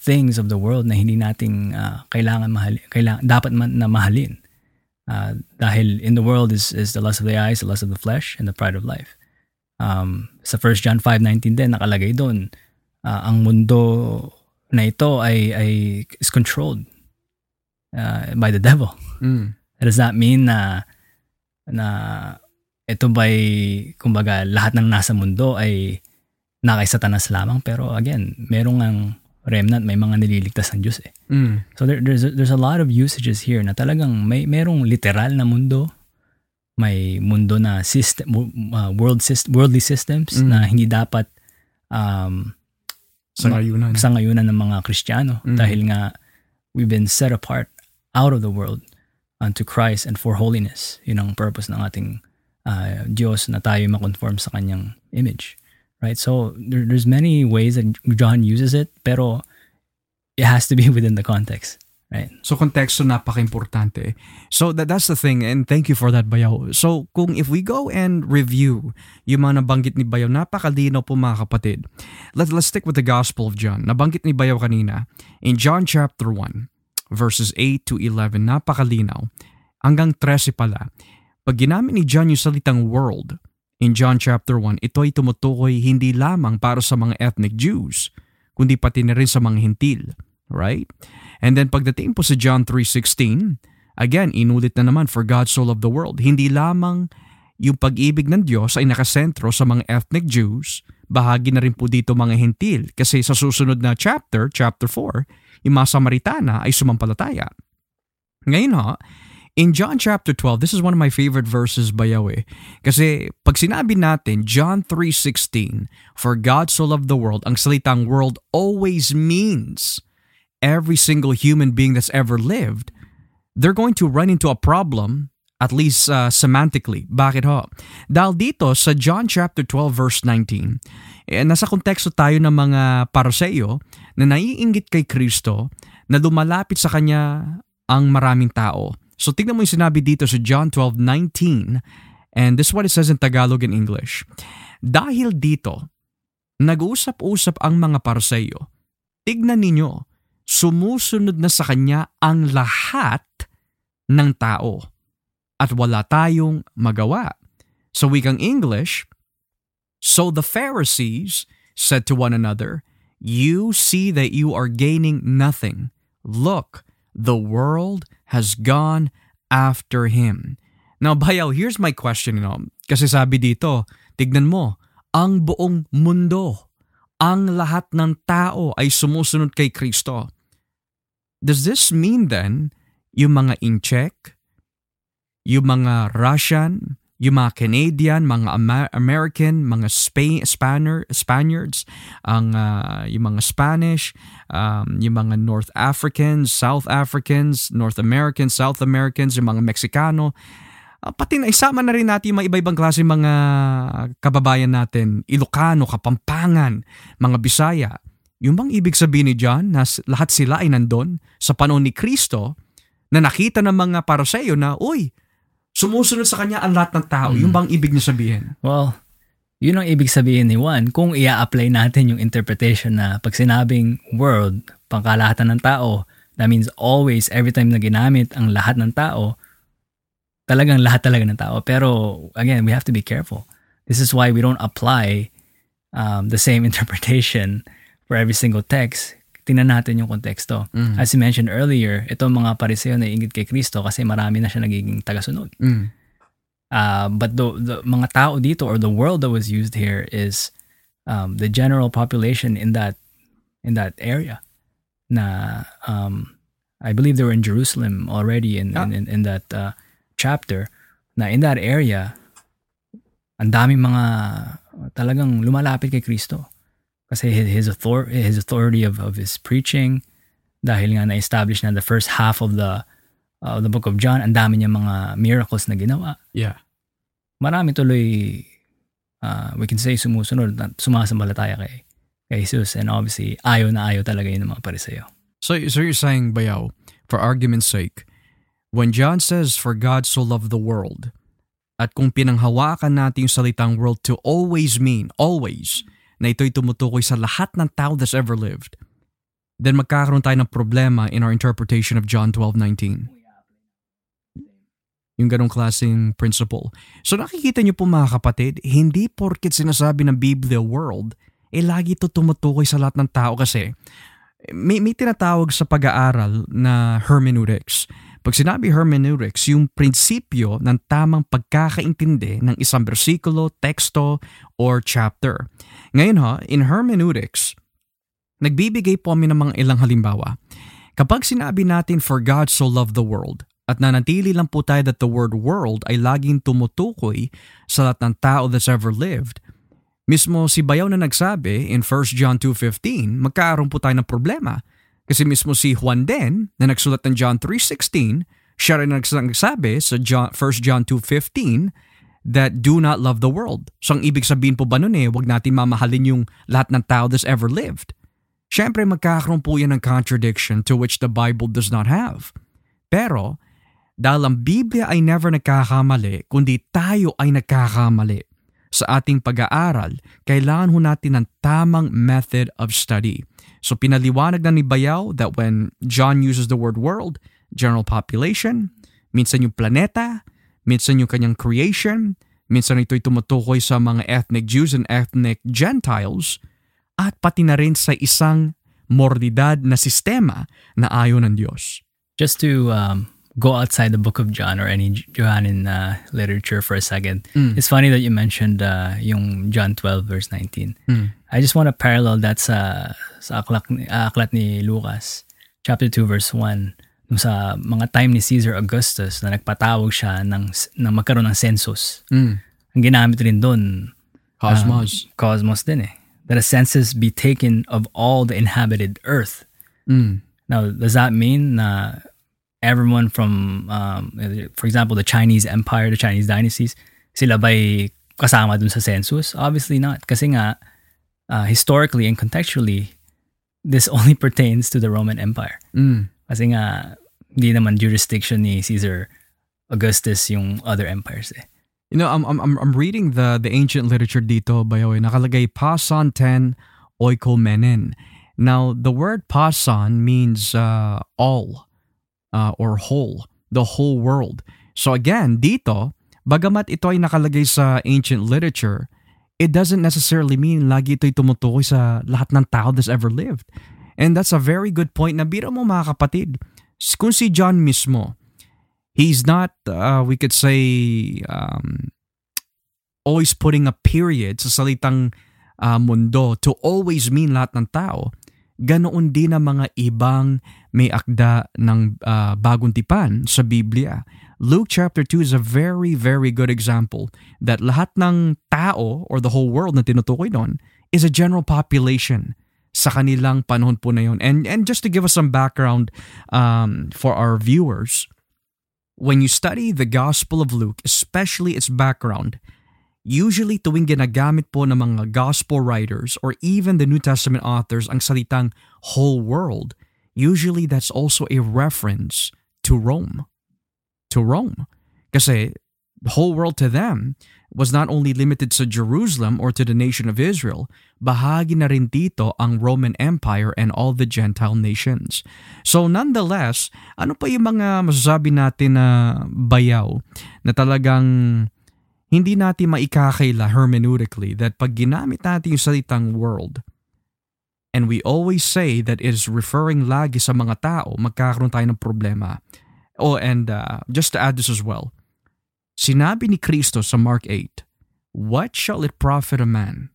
things of the world na hindi natin dapat mahalin. Dahil in the world is the lust of the eyes, the lust of the flesh, and the pride of life. Sa 1 John 5:19 din, nakalagay doon, ang mundo na ito is controlled by the devil. Mm. That does not mean na ito ba'y, kumbaga, lahat ng nasa mundo ay nakay Satanas lamang. Pero again, merong ang remnant, may mga nililigtas ng Diyos eh. Mm. So there's a lot of usages here na talagang merong literal na mundo, may mundo na system, worldly systems na hindi dapat sangayunan ng mga Kristiyano dahil nga we've been set apart out of the world unto Christ and for holiness. Yun ang purpose ng ating Diyos na tayo makonform sa kanyang image, right? So there's many ways that John uses it, pero it has to be within the context, right? So konteksto napaka-importante. So that's the thing, and thank you for that, Bayaw. So if we go and review yung mga nabanggit ni Bayaw, napakalino po mga kapatid. Let's stick with the Gospel of John. Nabanggit ni Bayaw kanina in John chapter 1, verses 8 to 11, napakalinaw. Hanggang 13 pala. Pag ginamit ni John yung salitang world in John chapter 1, ito'y tumutukoy hindi lamang para sa mga ethnic Jews, kundi pati na rin sa mga Hintil, right? And then pagdating po sa John 3:16, again, inulit na naman, for God so loved the world. Hindi lamang yung pag-ibig ng Diyos ay nakasentro sa mga ethnic Jews, bahagi na rin po dito mga Hintil. Kasi sa susunod na chapter 4, yung mga Samaritana ay sumampalataya. Ngayon in John chapter 12, this is one of my favorite verses, Bayaw eh. Kasi pag sinabi natin, John 3:16, for God so loved the world, ang salitang world always means every single human being that's ever lived. They're going to run into a problem, at least semantically. Bakit ho? Dahil dito sa John chapter 12 verse 19, nasa konteksto tayo ng mga Pariseo na naiinggit kay Kristo na lumalapit sa kanya ang maraming tao. So tignan mo yung sinabi dito sa John 12:19, and this is what it says in Tagalog and English. Dahil dito, nag-uusap-usap ang mga Pariseo. Tignan ninyo, sumusunod na sa kanya ang lahat ng tao at wala tayong magawa. Sa wikang English, so the Pharisees said to one another, you see that you are gaining nothing. Look, the world has gone after him. Now, Bayaw, here's my question. Kasi sabi dito, tignan mo, ang buong mundo, ang lahat ng tao ay sumusunod kay Kristo. Does this mean then, yung mga Czech, yung mga Russian, yung mga Canadian, mga American, mga Spaniards, yung mga Spanish, yung mga North Africans, South Africans, North Americans, South Americans, yung mga Mexicano, pati na isama na rin natin yung mga iba-ibang klase mga kababayan natin, Ilocano, Kapampangan, mga Bisaya. Yung bang ibig sabihin ni John na lahat sila ay nandun sa panahon ni Kristo na nakita ng mga Pariseo na, uy, sumusunod sa kanya ang lahat ng tao. Yung bang ibig niya sabihin? Well, yun ang ibig sabihin ni Juan. Kung ia-apply natin yung interpretation na pag sinabing world, pangkalahatan ng tao, that means always, every time na ginamit ang lahat ng tao, talagang lahat talaga ng tao. Pero, again, we have to be careful. This is why we don't apply the same interpretation for every single text. Tingnan natin yung konteksto. As I mentioned earlier, itong mga Pariseo na iingit kay Kristo kasi marami na siya nagiging tagasunod. But the mga tao dito or the world that was used here is the general population in that area. Na I believe they were in Jerusalem already in that chapter. Na in that area, ang daming mga talagang lumalapit kay Kristo. Kasi his authority of his preaching, dahil nga na-establish na the first half of the book of John, ang dami niya mga miracles na ginawa. Yeah. Marami tuloy, we can say, sumusunod, sumasambalataya kay Jesus. And obviously, ayaw na ayaw talaga yun ng mga Pariseo. So you're saying, Bayaw, for argument's sake, when John says, for God so loved the world, at kung pinanghawakan natin yung salitang world to always mean, always, na ito'y tumutukoy sa lahat ng tao that's ever lived, then magkakaroon tayo ng problema in our interpretation of John 12:19. Yung ganong klaseng principle. So nakikita niyo po mga kapatid, hindi porket sinasabi ng Biblia world, lagi ito tumutukoy sa lahat ng tao kasi may tinatawag sa pag-aaral na hermeneutics. Pag sinabi hermeneutics, yung prinsipyo ng tamang pagkakaintindi ng isang bersikulo, teksto, or chapter. Ngayon in hermeneutics, nagbibigay po kami ng mga ilang halimbawa. Kapag sinabi natin, for God so loved the world, at nanatili lang po tayo that the word world ay laging tumutukoy sa lahat ng tao that's ever lived, mismo si Bayaw na nagsabi in First John 2:15, magkaaroon po tayo ng problema. Kasi mismo si Juan din, na nagsulat ng John 3:16, siya rin nagsabi sa 1 John 2:15 that do not love the world. So ang ibig sabihin po ba nun wag natin mamahalin yung lahat ng tao that's ever lived. Siyempre magkakaroon po yan ng contradiction to which the Bible does not have. Pero dahil ang Biblia ay never nagkakamali, kundi tayo ay nagkakamali. Sa ating pag-aaral, kailangan ho natin ng tamang method of study. So pinaliwanag na ni Bayaw that when John uses the word world, general population, minsan yung planeta, minsan yung kanyang creation, minsan ito'y tumutukoy sa mga ethnic Jews and ethnic Gentiles, at pati na rin sa isang moralidad na sistema na ayon ng Diyos. Just to go outside the book of John or any Johannine literature for a second. It's funny that you mentioned yung John 12 verse 19. I just want to parallel that sa aklat ni Lucas, chapter 2 verse 1, sa mga time ni Caesar Augustus na nagpatawag siya ng magkaroon ng census. Ang ginamit rin doon, cosmos din that a census be taken of all the inhabited earth. Now, does that mean na everyone from, for example, the Chinese empire, the Chinese dynasties, sila ba'y kasama dun sa census? Obviously not. Kasi nga, historically and contextually, this only pertains to the Roman Empire. Kasi nga, hindi naman jurisdiction ni Caesar Augustus yung other empires . You know, I'm reading the ancient literature dito, Bayoy. Nakalagay, pason ten oikomenen. Now, the word pason means all. Or whole, the whole world. So again, dito, bagamat ito ay nakalagay sa ancient literature, it doesn't necessarily mean lagi ito'y tumutukoy sa lahat ng tao that's ever lived. And that's a very good point na biro mo mga kapatid. Kung si John mismo, he's not, we could say, always putting a period sa salitang mundo to always mean lahat ng tao. Ganoon din ang mga ibang may akda ng bagong tipan sa Biblia. Luke chapter 2 is a very, very good example that lahat ng tao or the whole world na tinutukoy doon is a general population sa kanilang panahon po na yun. And just to give us some background for our viewers, when you study the Gospel of Luke, especially its background, usually tuwing ginagamit po ng mga gospel writers or even the New Testament authors ang salitang whole world, usually that's also a reference to Rome. To Rome. Kasi the whole world to them was not only limited to Jerusalem or to the nation of Israel, bahagi na rin dito ang Roman Empire and all the Gentile nations. So nonetheless, ano pa yung mga masasabi natin na Bayaw na talagang hindi natin maikakaila hermeneutically that pag ginamit natin yung salitang world, and we always say that it is referring lagi sa mga tao, magkakaroon tayo ng problema. Oh, and just to add this as well, sinabi ni Kristo sa Mark 8, what shall it profit a man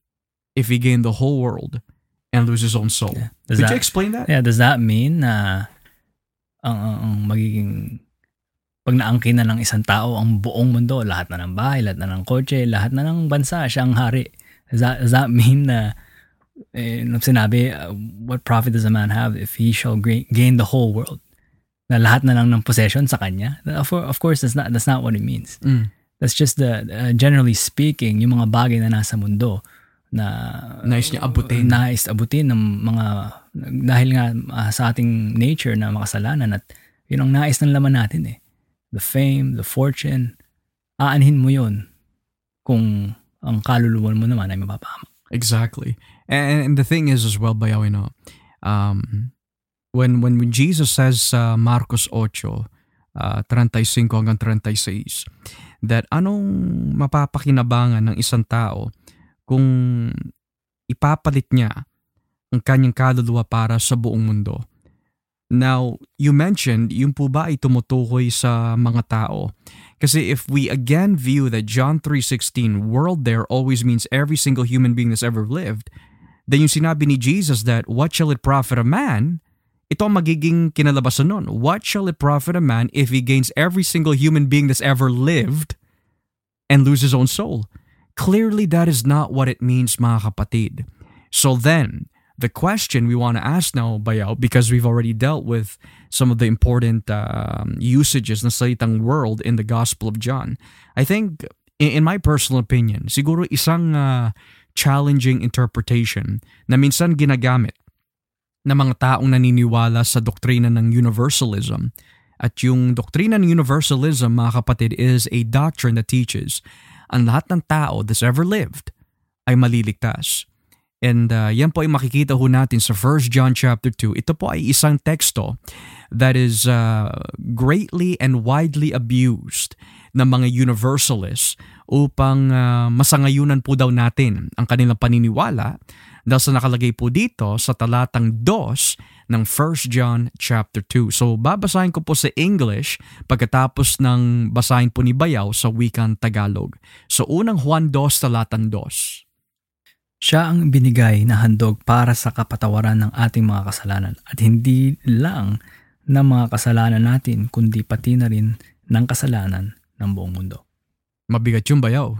if he gain the whole world and lose his own soul? Yeah. Could you explain that? Yeah, does that mean na ang magiging... Pag naangkin na ng isang tao ang buong mundo, lahat na ng bahay, lahat na ng kotse, lahat na ng bansa, siya ang hari. Does that mean na, sinabi, what profit does a man have if he shall gain the whole world? Na lahat na lang ng possession sa kanya? Of course, that's not what it means. That's just the, generally speaking, yung mga bagay na nasa mundo na nais niya abutin ng mga, dahil nga sa ating nature na makasalanan at yun ang nais ng laman natin . The fame, the fortune, aanhin mo yun kung ang kaluluwa mo naman ay mapapahama. Exactly. And the thing is as well, Bayaw, when Jesus says Marcos 8, 35 hanggang 36, that anong mapapakinabangan ng isang tao kung ipapalit niya ang kanyang kaluluwa para sa buong mundo. Now, you mentioned, yun po ba ay tumutukoy sa mga tao? Kasi if we again view that John 3:16, world there always means every single human being that's ever lived, then yung sinabi ni Jesus that, what shall it profit a man? Ito ang magiging kinalabasan nun. What shall it profit a man if he gains every single human being that's ever lived and lose his own soul? Clearly, that is not what it means, mga kapatid. So then, the question we want to ask now, Bayaw, because we've already dealt with some of the important usages ng salitang world in the Gospel of John. I think, in my personal opinion, siguro isang challenging interpretation na minsan ginagamit ng mga taong naniniwala sa doktrina ng universalism. At yung doktrina ng universalism, mga kapatid, is a doctrine that teaches ang lahat ng tao that's ever lived ay maliligtas. And yan po ay makikita ho natin sa First John chapter 2. Ito po ay isang teksto that is greatly and widely abused ng mga universalists upang masangayunan po daw natin ang kanilang paniniwala dahil sa nakalagay po dito sa talatang 2 ng First John chapter 2. So babasahin ko po sa English pagkatapos ng basahin po ni Bayaw sa wikang Tagalog. So unang Juan 2 talatang 2. Siya ang binigay na handog para sa kapatawaran ng ating mga kasalanan at hindi lang ng mga kasalanan natin kundi pati na rin ng kasalanan ng buong mundo. Mabigat yung Bayaw.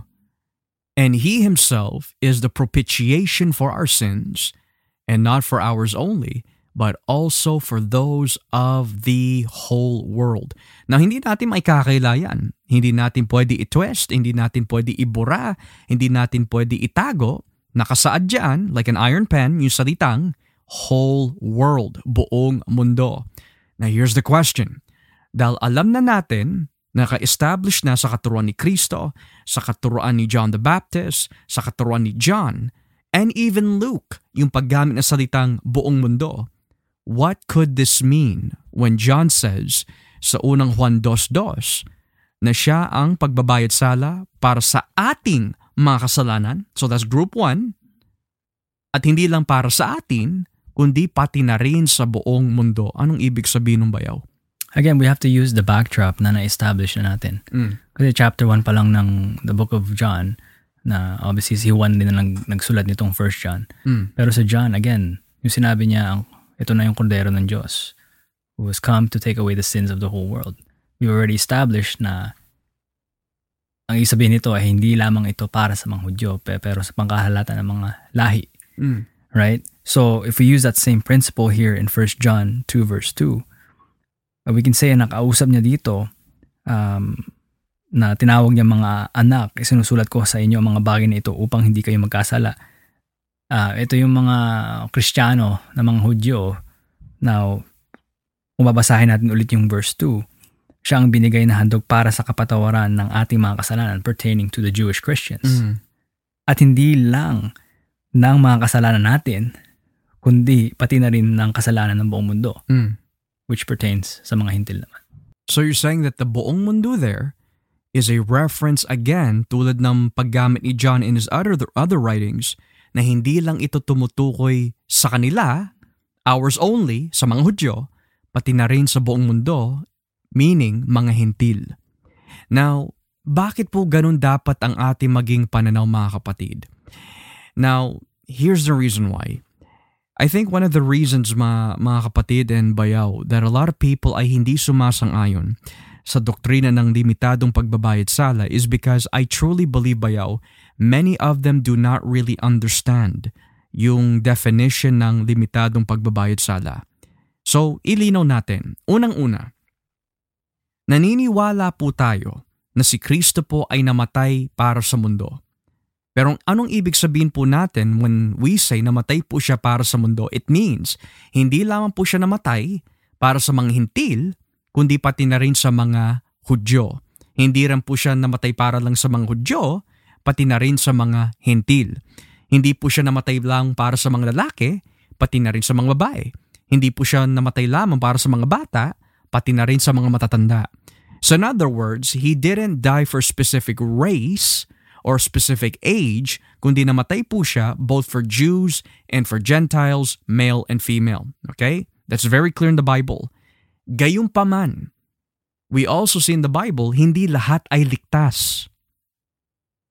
And He Himself is the propitiation for our sins, and not for ours only, but also for those of the whole world. Now, hindi natin maikakailayan. Hindi natin pwede itwest, hindi natin pwede ibura, hindi natin pwede itago. Nakasaad dyan, like an iron pen, yung salitang whole world, buong mundo. Now here's the question. Dahil alam na natin, naka-establish na sa katuruan ni Kristo, sa katuruan ni John the Baptist, sa katuruan ni John, and even Luke, yung paggamit ng salitang buong mundo. What could this mean when John says sa unang Juan 2:2 na siya ang pagbabayad sala para sa ating mga kasalanan, so that's group 1, at hindi lang para sa atin, kundi pati na rin sa buong mundo. Anong ibig sabihin ng Bayaw? Again, we have to use the backdrop na na-establish na natin. Kasi chapter 1 pa lang ng the book of John, na obviously si Juan din na nagsulat nitong First John. Pero sa John, again, yung sinabi niya, ito na yung kordero ng Diyos who has come to take away the sins of the whole world. We already established na ang ibig sabihin nito ay hindi lamang ito para sa mga Hudyo, pero sa pangkahalata ng mga lahi. Right? So, if we use that same principle here in 1 John 2 verse 2, we can say na nakausap niya dito na tinawag niya mga anak, isinusulat ko sa inyo ang mga bagay na ito upang hindi kayo magkasala. Ito yung mga Kristiyano na mga Hudyo. Now, kung babasahin natin ulit yung verse 2, siya ang binigay na handog para sa kapatawaran ng ating mga kasalanan pertaining to the Jewish Christians. At hindi lang ng mga kasalanan natin, kundi pati na rin ng kasalanan ng buong mundo, which pertains sa mga hintil naman. So you're saying that the buong mundo there is a reference again, tulad ng paggamit ni John in his other writings, na hindi lang ito tumutukoy sa kanila, ours only, sa mga Hudyo, pati na rin sa buong mundo, meaning mga hintil. Now, bakit po ganun dapat ang ating maging pananaw, mga kapatid? Now, here's the reason why. I think one of the reasons, mga kapatid and Bayaw, that a lot of people ay hindi sumasang-ayon sa doktrina ng limitadong pagbabayad sala is because I truly believe, Bayaw, many of them do not really understand yung definition ng limitadong pagbabayad sala. So, ilinaw natin. Unang-una, naniniwala po tayo na si Kristo po ay namatay para sa mundo. Pero anong ibig sabihin po natin when we say namatay po siya para sa mundo? It means, hindi lamang po siya namatay para sa mga hintil, kundi pati na rin sa mga Hudyo. Hindi rin po siya namatay para lang sa mga Hudyo, pati na rin sa mga hintil. Hindi po siya namatay lang para sa mga lalaki, pati na rin sa mga babae. Hindi po siya namatay lamang para sa mga bata, pati na rin sa mga matatanda. So in other words, He didn't die for a specific race or specific age, kundi namatay po siya both for Jews and for Gentiles, male and female. Okay? That's very clear in the Bible. Gayunpaman, we also see in the Bible, hindi lahat ay ligtas.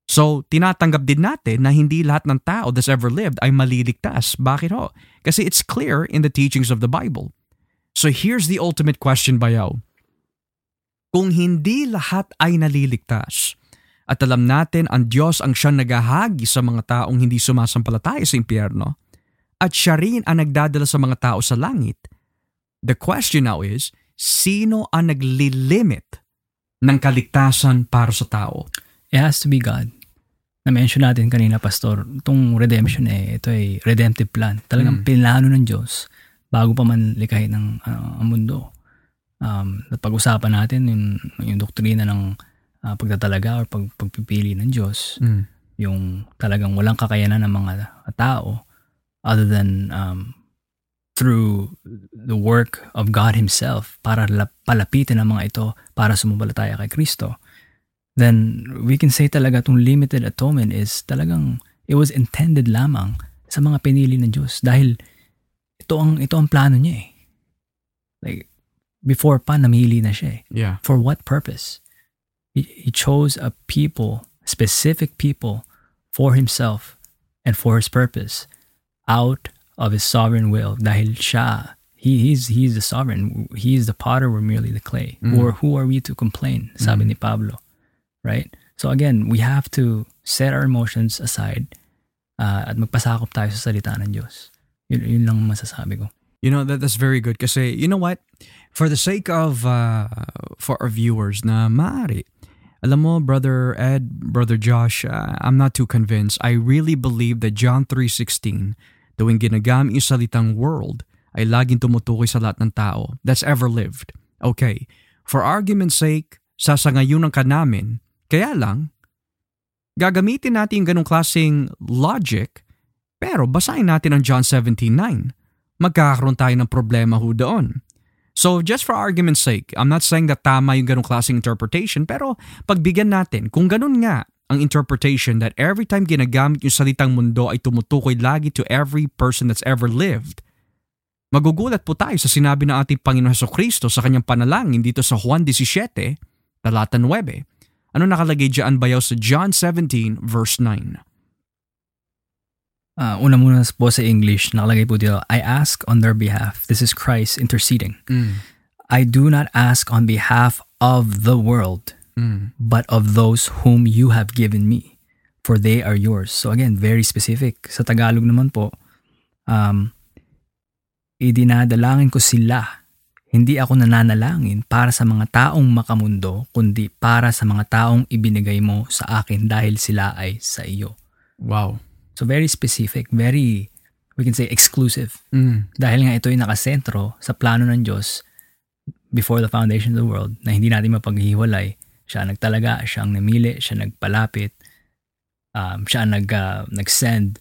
So, tinatanggap din natin na hindi lahat ng tao that's ever lived ay maliligtas. Bakit ho? Kasi it's clear in the teachings of the Bible. So, here's the ultimate question, bayaw. Kung hindi lahat ay naliligtas, at alam natin ang Diyos ang siyang naghahagi sa mga taong hindi sumasampalataya sa impyerno, at siya rin ang nagdadala sa mga tao sa langit, the question now is, sino ang naglilimit ng kaligtasan para sa tao? It has to be God. Na-mention natin kanina, Pastor, itong redemption ito ay redemptive plan. Talagang pinlano ng Diyos bago pa man likahin ang mundo. At pag-usapan natin yung doktrina ng pagtatalaga o pagpipili ng Diyos, yung talagang walang kakayanan ng mga tao other than through the work of God Himself para palapitin ang mga ito para sumumpalataya kay Kristo. Then we can say talaga itong limited atonement is talagang it was intended lamang sa mga pinili ng Diyos dahil ito ang plano niya eh. Like, before pa namili na siya eh. Yeah. For what purpose? He chose a people, specific people, for Himself and for His purpose out of His sovereign will dahil siya, He's the sovereign. He is the potter, we're merely the clay. Or who are we to complain? Sabi ni Pablo. Right? So again, we have to set our emotions aside at magpasakop tayo sa salita ng Diyos. Yun lang masasabi ko. You know, that's very good kasi, you know what? For the sake of, for our viewers na maaari, alam mo, Brother Ed, Brother Josh, I'm not too convinced. I really believe that John 3:16, tuwing ginagamit yung salitang world, ay laging tumutukoy sa lahat ng tao that's ever lived. Okay, for argument's sake, sasangayunan ka namin. Kaya lang, gagamitin natin yung ganong klaseng logic, pero basahin natin ang John 17:9. Magkakaroon tayo ng problema ho doon. So just for argument's sake, I'm not saying that tama yung ganong klaseng interpretation, pero pagbigyan natin, kung ganon nga ang interpretation that every time ginagamit yung salitang mundo ay tumutukoy lagi to every person that's ever lived, magugulat po tayo sa sinabi ng ating Panginoon Jesucristo sa kanyang panalangin dito sa Juan 17, talata 9. Ano nakalagay dyan bayaw sa John 17 verse 9? Una muna po sa English, nakalagay po dito, I ask on their behalf. This is Christ interceding. I do not ask on behalf of the world, but of those whom you have given me, for they are yours. So again, very specific. Sa Tagalog naman po, idinadalangin ko sila. Hindi ako nananalangin para sa mga taong makamundo, kundi para sa mga taong ibinigay mo sa akin dahil sila ay sa iyo. Wow. So very specific, very, we can say, exclusive. Dahil nga ito ay nakasentro sa plano ng Diyos before the foundation of the world na hindi natin mapaghihiwalay. Siya ang nagtalaga, siya ang namili, siya nagpalapit, siya ang nag-send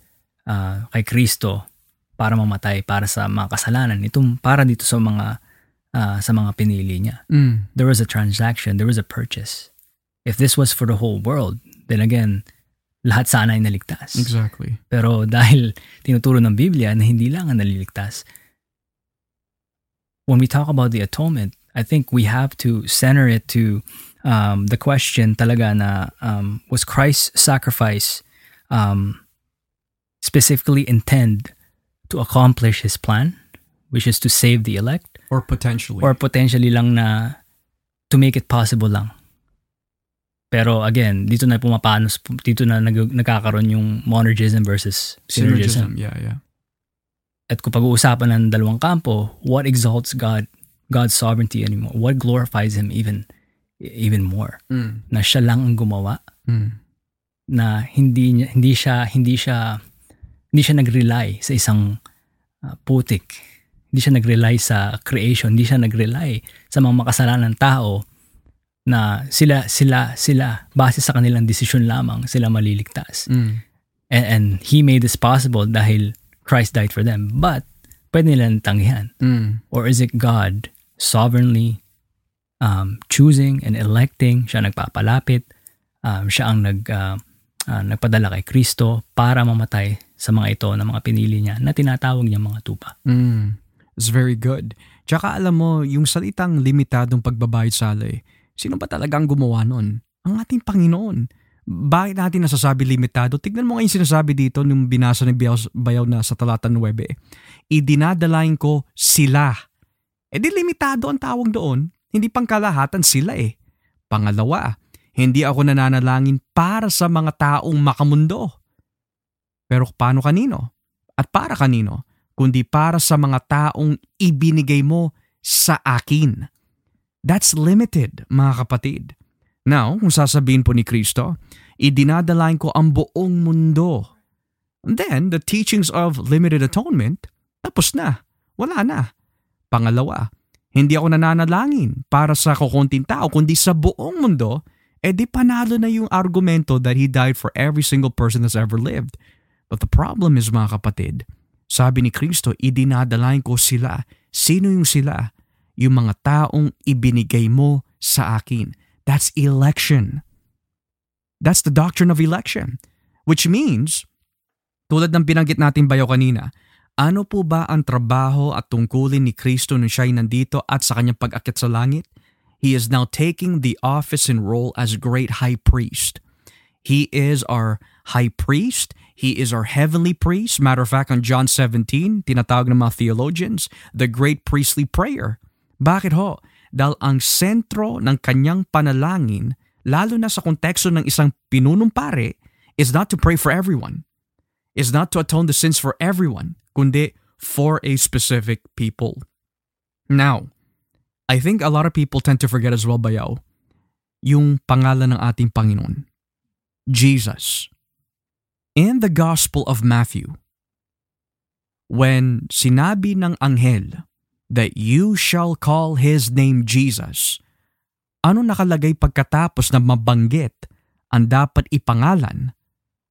kay Kristo para mamatay, para sa mga kasalanan. Itong para dito sa mga pinili niya. There was a transaction, there was a purchase. If this was for the whole world, then again, lahat sana ay naligtas. Exactly. Pero dahil tinuturo ng Biblia na hindi lang ang naliligtas, when we talk about the atonement, I think we have to center it to the question talaga na was Christ's sacrifice specifically intended to accomplish His plan, which is to save the elect? Or potentially lang na to make it possible lang. Pero again, dito na pumapanos, dito na nagkakaroon yung monergism versus synergism. Yeah. At kung pag-uusapan ng dalawang kampo, what exalts God's sovereignty anymore? What glorifies Him even more? Na siya lang ang gumawa. Na hindi siya nag-rely sa isang putik. Hindi siya nag-rely sa creation, hindi siya nag-rely sa mga makasalanan ng tao na sila base sa kanilang desisyon lamang sila maliligtas. And He made this possible dahil Christ died for them. But pwede nila tanggihan. Or is it God sovereignly choosing and electing, siya nagpapalapit, siya ang nagpadala kay Kristo para mamatay sa mga ito na mga pinili niya na tinatawag niya mga tupa. It's very good. Tsaka alam mo, yung salitang limitadong pagbabayad sala, sino ba talagang gumawa nun? Ang ating Panginoon. Bakit natin nasasabi limitado? Tignan mo ngayon sinasabi dito nung binasa ni Bayaw na sa talata 9. Idinadalain ko sila. E di limitado ang tawag doon. Hindi pangkalahatan sila eh. Pangalawa, hindi ako nananalangin para sa mga taong makamundo. Pero paano kanino? At para kanino? Kundi para sa mga taong ibinigay mo sa akin. That's limited, mga kapatid. Now, kung sasabihin po ni Kristo, idinadalain ko ang buong mundo. And then, the teachings of limited atonement, tapos na. Wala na. Pangalawa, hindi ako nananalangin para sa kukunting tao, kundi sa buong mundo. Eh di panalo na yung argumento that he died for every single person that's ever lived. But the problem is, mga kapatid, sabi ni Kristo, idinadalain ko sila. Sino yung sila? Yung mga taong ibinigay mo sa akin. That's election. That's the doctrine of election. Which means, tulad ng binanggit natin bayo kanina, ano po ba ang trabaho at tungkulin ni Kristo nung siya ay nandito at sa kanyang pag-akyat sa langit? He is now taking the office and role as great high priest. He is our high priest. He is our heavenly priest. Matter of fact, on John 17, tinatawag ng mga theologians, the great priestly prayer. Bakit ho? Dahil ang sentro ng kanyang panalangin, lalo na sa konteksto ng isang pinunumpare, is not to pray for everyone. Is not to atone the sins for everyone, kundi for a specific people. Now, I think a lot of people tend to forget as well, Bayaw, yung pangalan ng ating Panginoon, Jesus. In the Gospel of Matthew, when sinabi ng anghel that you shall call His name Jesus, ano nakalagay pagkatapos na mabanggit ang dapat ipangalan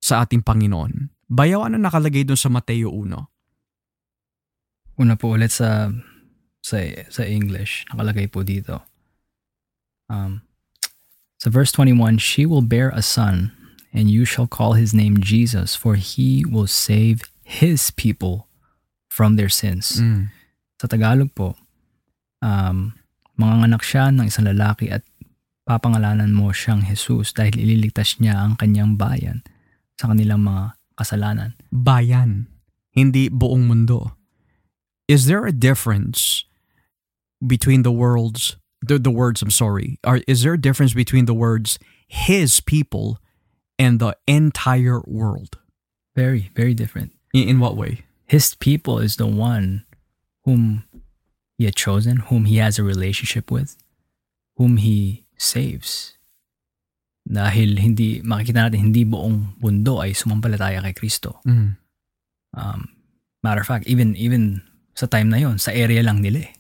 sa ating Panginoon? Bayaw, ano nakalagay doon sa Mateo 1? Una po ulit sa English, nakalagay po dito. So verse 21, she will bear a son, and you shall call his name Jesus, for he will save his people from their sins. Sa Tagalog po, manganganak siya ng isang lalaki at papangalanan mo siyang Jesus dahil ililigtas niya ang kanyang bayan sa kanilang mga kasalanan. Bayan, hindi buong mundo. Is there a difference between is there a difference between the words his people and the entire world? Very, very different. In what way? His people is the one whom he had chosen, whom he has a relationship with, whom he saves. Dahil hindi, makikita natin, hindi buong mundo ay sumampalataya kay Kristo. Matter of fact, even sa time na yon, sa area lang nila eh.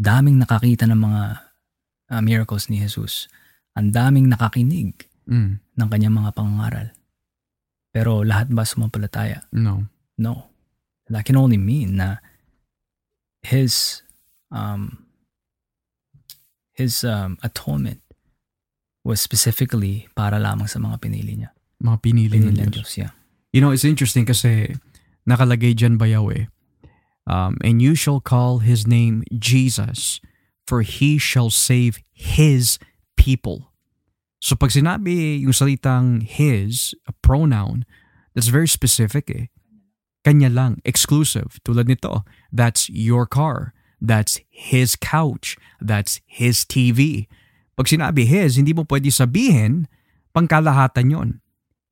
Daming nakakita ng mga miracles ni Jesus. Ang daming nakakinig ng kanyang mga pangaral. Pero lahat ba sumampalataya? No. That can only mean na his atonement was specifically para lamang sa mga pinili niya. Mga pinili ng Diyos. Yeah. You know, it's interesting kasi nakalagay dyan Bayaw eh. And you shall call his name Jesus, for he shall save his people. So pag sinabi yung salitang his, a pronoun, that's very specific eh. Kanya lang, exclusive. Tulad nito, that's your car, that's his couch, that's his TV. Pag sinabi his, hindi mo pwede sabihin, pangkalahatan yon.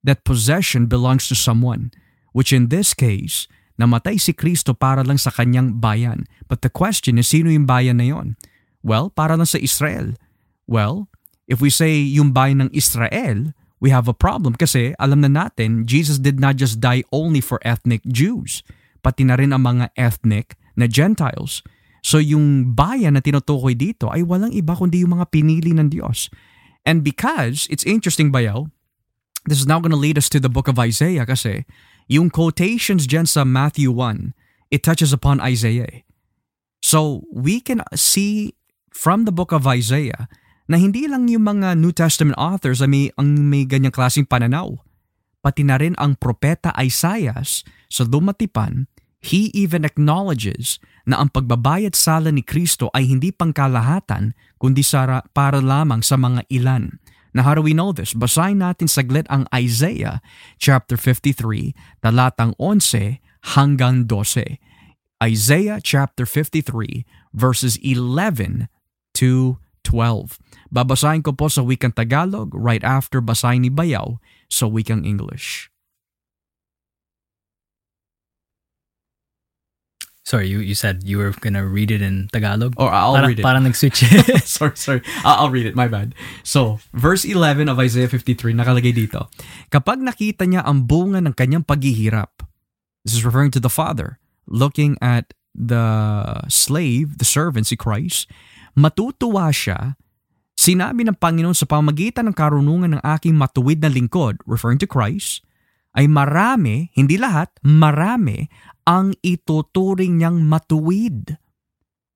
That possession belongs to someone, which in this case, namatay si Kristo para lang sa kanyang bayan. But the question is, sino yung bayan na yon? Well, para lang sa Israel. Well, if we say yung bayan ng Israel, we have a problem kasi alam na natin, Jesus did not just die only for ethnic Jews, pati na rin ang mga ethnic na Gentiles. So yung bayan na tinutukoy dito ay walang iba kundi yung mga pinili ng Diyos. And because, it's interesting Bayaw, this is now going to lead us to the book of Isaiah kasi yung quotations dyan sa Matthew 1, it touches upon Isaiah. So we can see from the book of Isaiah na hindi lang yung mga New Testament authors ang may ganyang klaseng pananaw. pati na rin ang propeta Isaiah sa Lumatipan, he even acknowledges na ang pagbabayad sala ni Kristo ay hindi pangkalahatan kundi para lamang sa mga ilan. Now how do we know this? Basahin natin saglit ang Isaiah chapter 53, talatang 11 hanggang 12. Isaiah chapter 53 verses 11 to 12. Babasahin ko po sa wikang Tagalog right after basahin ni Bayaw sa wikang English. Sorry, you said you were going to read it in Tagalog? Or I'll read it. Parang nag-switch. Sorry. I'll read it. My bad. So, verse 11 of Isaiah 53, nakalagay dito. Kapag nakita niya ang bunga ng kanyang paghihirap, this is referring to the father, looking at the slave, the servant, si Christ, matutuwa siya, sinabi ng Panginoon sa pamagitan ng karunungan ng aking matuwid na lingkod, referring to Christ, ay marami, hindi lahat, marami, ang ituturing niyang matuwid.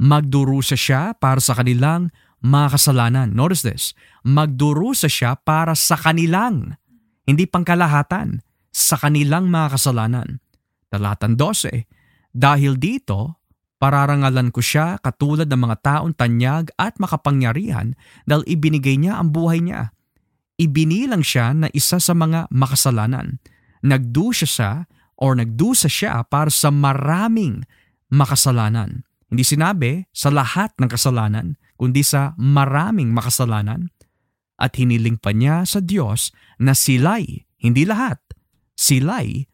Magdurusa siya para sa kanilang mga kasalanan. Notice this. Magdurusa siya para sa kanilang, hindi pangkalahatan, sa kanilang mga kasalanan. Talatang 12. Dahil dito, pararangalan ko siya katulad ng mga taong tanyag at makapangyarihan dahil ibinigay niya ang buhay niya. Ibinilang siya na isa sa mga makasalanan. Nagdusa siya para sa maraming makasalanan. Hindi sinabi sa lahat ng kasalanan, kundi sa maraming makasalanan. At hiniling pa niya sa Diyos na sila'y, hindi lahat, sila'y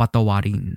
patawarin.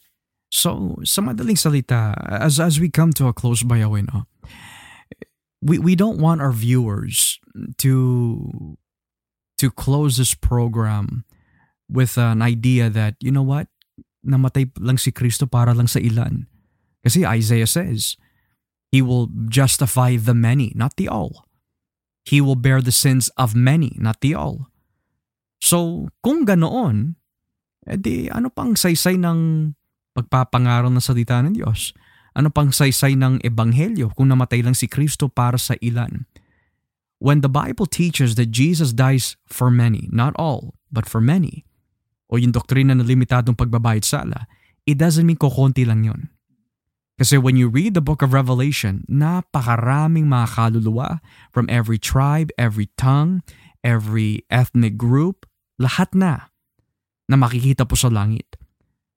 So, sa madaling salita, as we come to a close, Bayawin, we don't want our viewers to close this program with an idea that, you know what, namatay lang si Kristo para lang sa ilan. Kasi Isaiah says, he will justify the many, not the all. He will bear the sins of many, not the all. So, kung ganoon, edi ano pang saysay ng pagpapangaral ng salita ng Diyos? Ano pang saysay ng ebanghelyo kung namatay lang si Kristo para sa ilan? When the Bible teaches that Jesus dies for many, not all, but for many, o yung doktrina na limitadong pagbabayad sala, it doesn't mean kokonti lang yun. Kasi when you read the book of Revelation, napakaraming mga kaluluwa from every tribe, every tongue, every ethnic group, lahat na makikita po sa langit.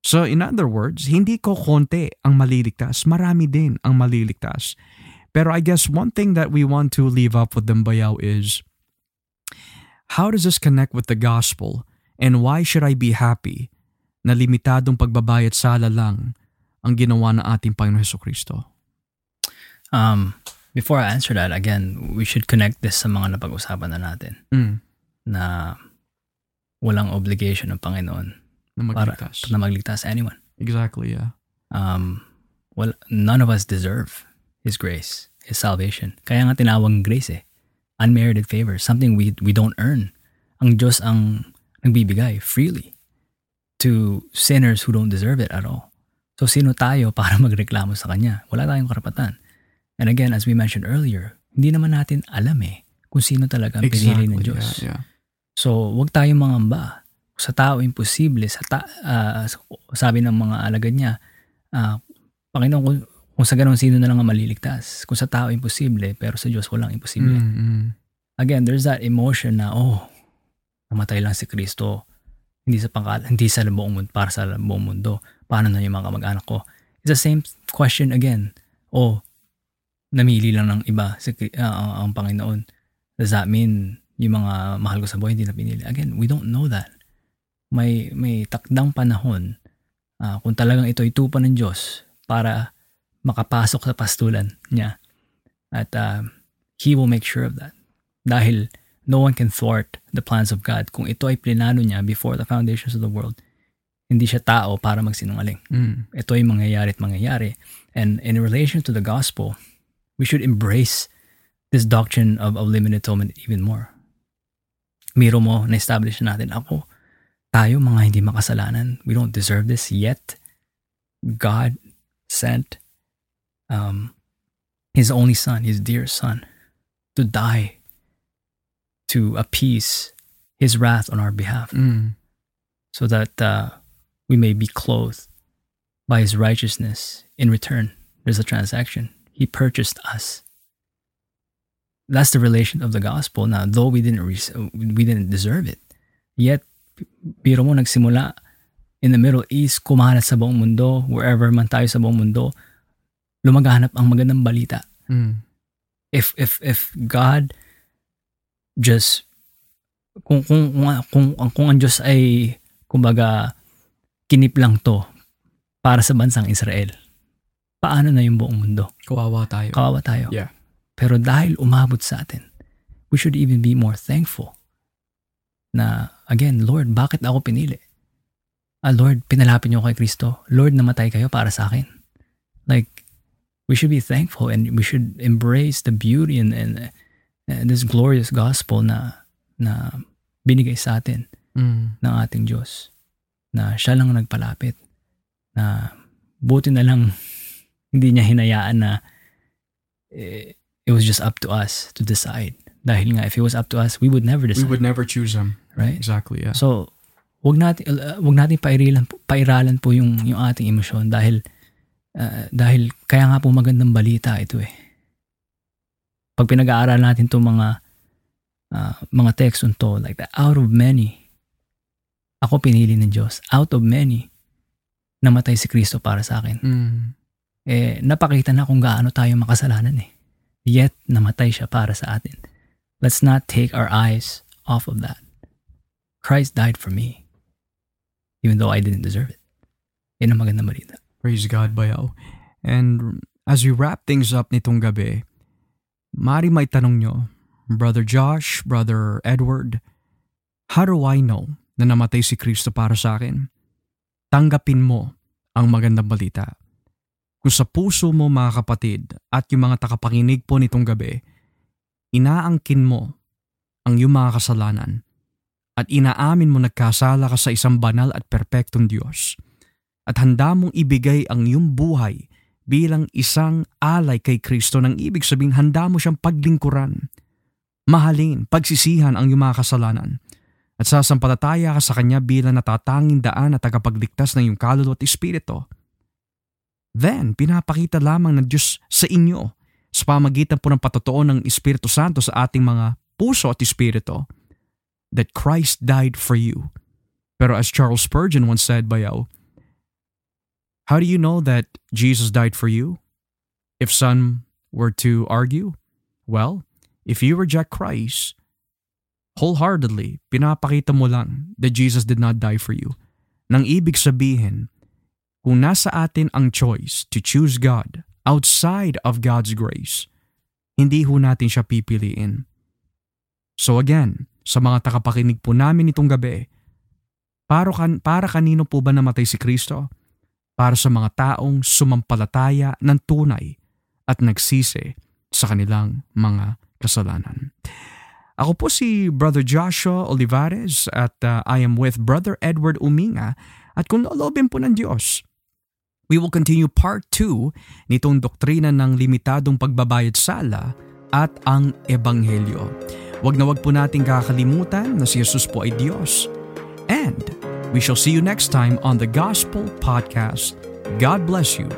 So in other words, hindi kokonti ang maliligtas, marami din ang maliligtas. Pero I guess one thing that we want to leave up with them, Bayaw, is how does this connect with the gospel? And why should I be happy na limitadong pagbabayad sala lang ang ginawa ng ating Panginoon Jesucristo? Before I answer that, again, we should connect this sa mga napag-usapan na natin na walang obligation ng Panginoon na magligtas. Para, na magligtas anyone. Exactly, yeah. Well, none of us deserve His grace, His salvation. Kaya nga tinawag grace unmerited favor, something we don't earn. Ang Diyos ang nagbibigay freely to sinners who don't deserve it at all. So sino tayo para magreklamo sa Kanya? Wala tayong karapatan. And again, as we mentioned earlier, hindi naman natin alam kung sino talaga ang pinili ng Diyos. Yeah. So huwag tayong mangamba sa tao imposible. Sabi ng mga alagad niya, Panginoon, kung sa ganun sino na lang ang maliligtas. Kung sa tao imposible, pero sa Diyos walang imposible. Again, there's that emotion na, namatay lang si Kristo, hindi sa buong mundo, para sa buong mundo. Paano na yung mga kamag-anak ko? It's the same question again. Namili lang ng iba ang Panginoon. Does that mean yung mga mahal ko sa buhay hindi na pinili? Again, we don't know that. May takdang panahon kung talagang ito itupa ng Diyos para makapasok sa pastulan niya. At he will make sure of that. Dahil No one can thwart the plans of God. Kung ito ay plinano niya before the foundations of the world, hindi siya tao para magsinungaling. Ito ay mangyayari at mangyayari. And in relation to the gospel, we should embrace this doctrine of limited atonement even more. Miro mo, na-establish natin, ako, tayo mga hindi makasalanan, we don't deserve this yet. God sent His only Son, His dear Son, to die to appease His wrath on our behalf, so that we may be clothed by His righteousness. In return, there's a transaction. He purchased us. That's the relation of the gospel. Now, though we didn't deserve it, yet, biro mo nagsimula in the Middle East, kumalat sa buong mundo, wherever man tayo sa buong mundo, lumagahanap ang magandang balita. If God just kung ang Diyos ay kumbaga kinip lang to para sa bansang Israel, paano na yung buong mundo? Kawawa tayo. Yeah. Pero dahil umabot sa atin, we should even be more thankful na, again, Lord, bakit ako pinili? Lord, pinalapit niyo kay Kristo. Lord, namatay kayo para sa akin. Like, we should be thankful and we should embrace the beauty and this glorious gospel na binigay sa atin ng ating Diyos, na siya lang nagpalapit, na buti na lang hindi niya hinayaan na it was just up to us to decide. Dahil nga, if it was up to us, we would never decide. We would never choose Him. Right? Exactly, yeah. So, wag natin pairalan po yung ating emosyon dahil kaya nga po magandang balita ito eh. Pag pinag-aaral natin itong mga text unto, like that, out of many, ako pinili ng Diyos. Out of many, namatay si Kristo para sa akin. Napakita na kung gaano tayo makasalanan eh. Yet, namatay siya para sa atin. Let's not take our eyes off of that. Christ died for me, even though I didn't deserve it. Yan ang magandang balita. Praise God, bayaw. And as we wrap things up nitong gabi, maaari may tanong nyo, Brother Josh, Brother Edward, how do I know na namatay si Kristo para sa akin? Tanggapin mo ang magandang balita. Kung sa puso mo, mga kapatid, at yung mga takapakinig po nitong gabi, inaangkin mo ang iyong mga kasalanan at inaamin mo nagkasala ka sa isang banal at perpektong Diyos, at handa mong ibigay ang iyong buhay bilang isang alay kay Kristo, nang ibig sabihin handa mo siyang paglingkuran, mahalin, pagsisihan ang iyong mga kasalanan, at sasampalataya ka sa Kanya bilang natatanging daan at tagapagligtas ng iyong kaluluwa at espiritu. Then, pinapakita lamang ng Diyos sa inyo sa pamagitan po ng patotoo ng Espiritu Santo sa ating mga puso at espiritu that Christ died for you. Pero as Charles Spurgeon once said, bayaw, how do you know that Jesus died for you? If some were to argue, well, if you reject Christ wholeheartedly, pinapakita mo lang that Jesus did not die for you. Nang ibig sabihin, kung nasa atin ang choice to choose God outside of God's grace, hindi ho natin siya pipiliin. So again, sa mga takapakinig po namin itong gabi, para kanino po ba namatay si Kristo? Para sa mga taong sumampalataya ng tunay at nagsisi sa kanilang mga kasalanan. Ako po si Brother Joshua Olivares at I am with Brother Edward Umina, at kung lolobin po ng Diyos, we will continue part 2 nitong doktrina ng limitadong pagbabayad sala at ang Ebanghelyo. Wag na wag po nating kakalimutan na si Jesus po ay Diyos. And we shall see you next time on the Gospel Podcast. God bless you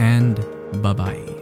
and bye-bye.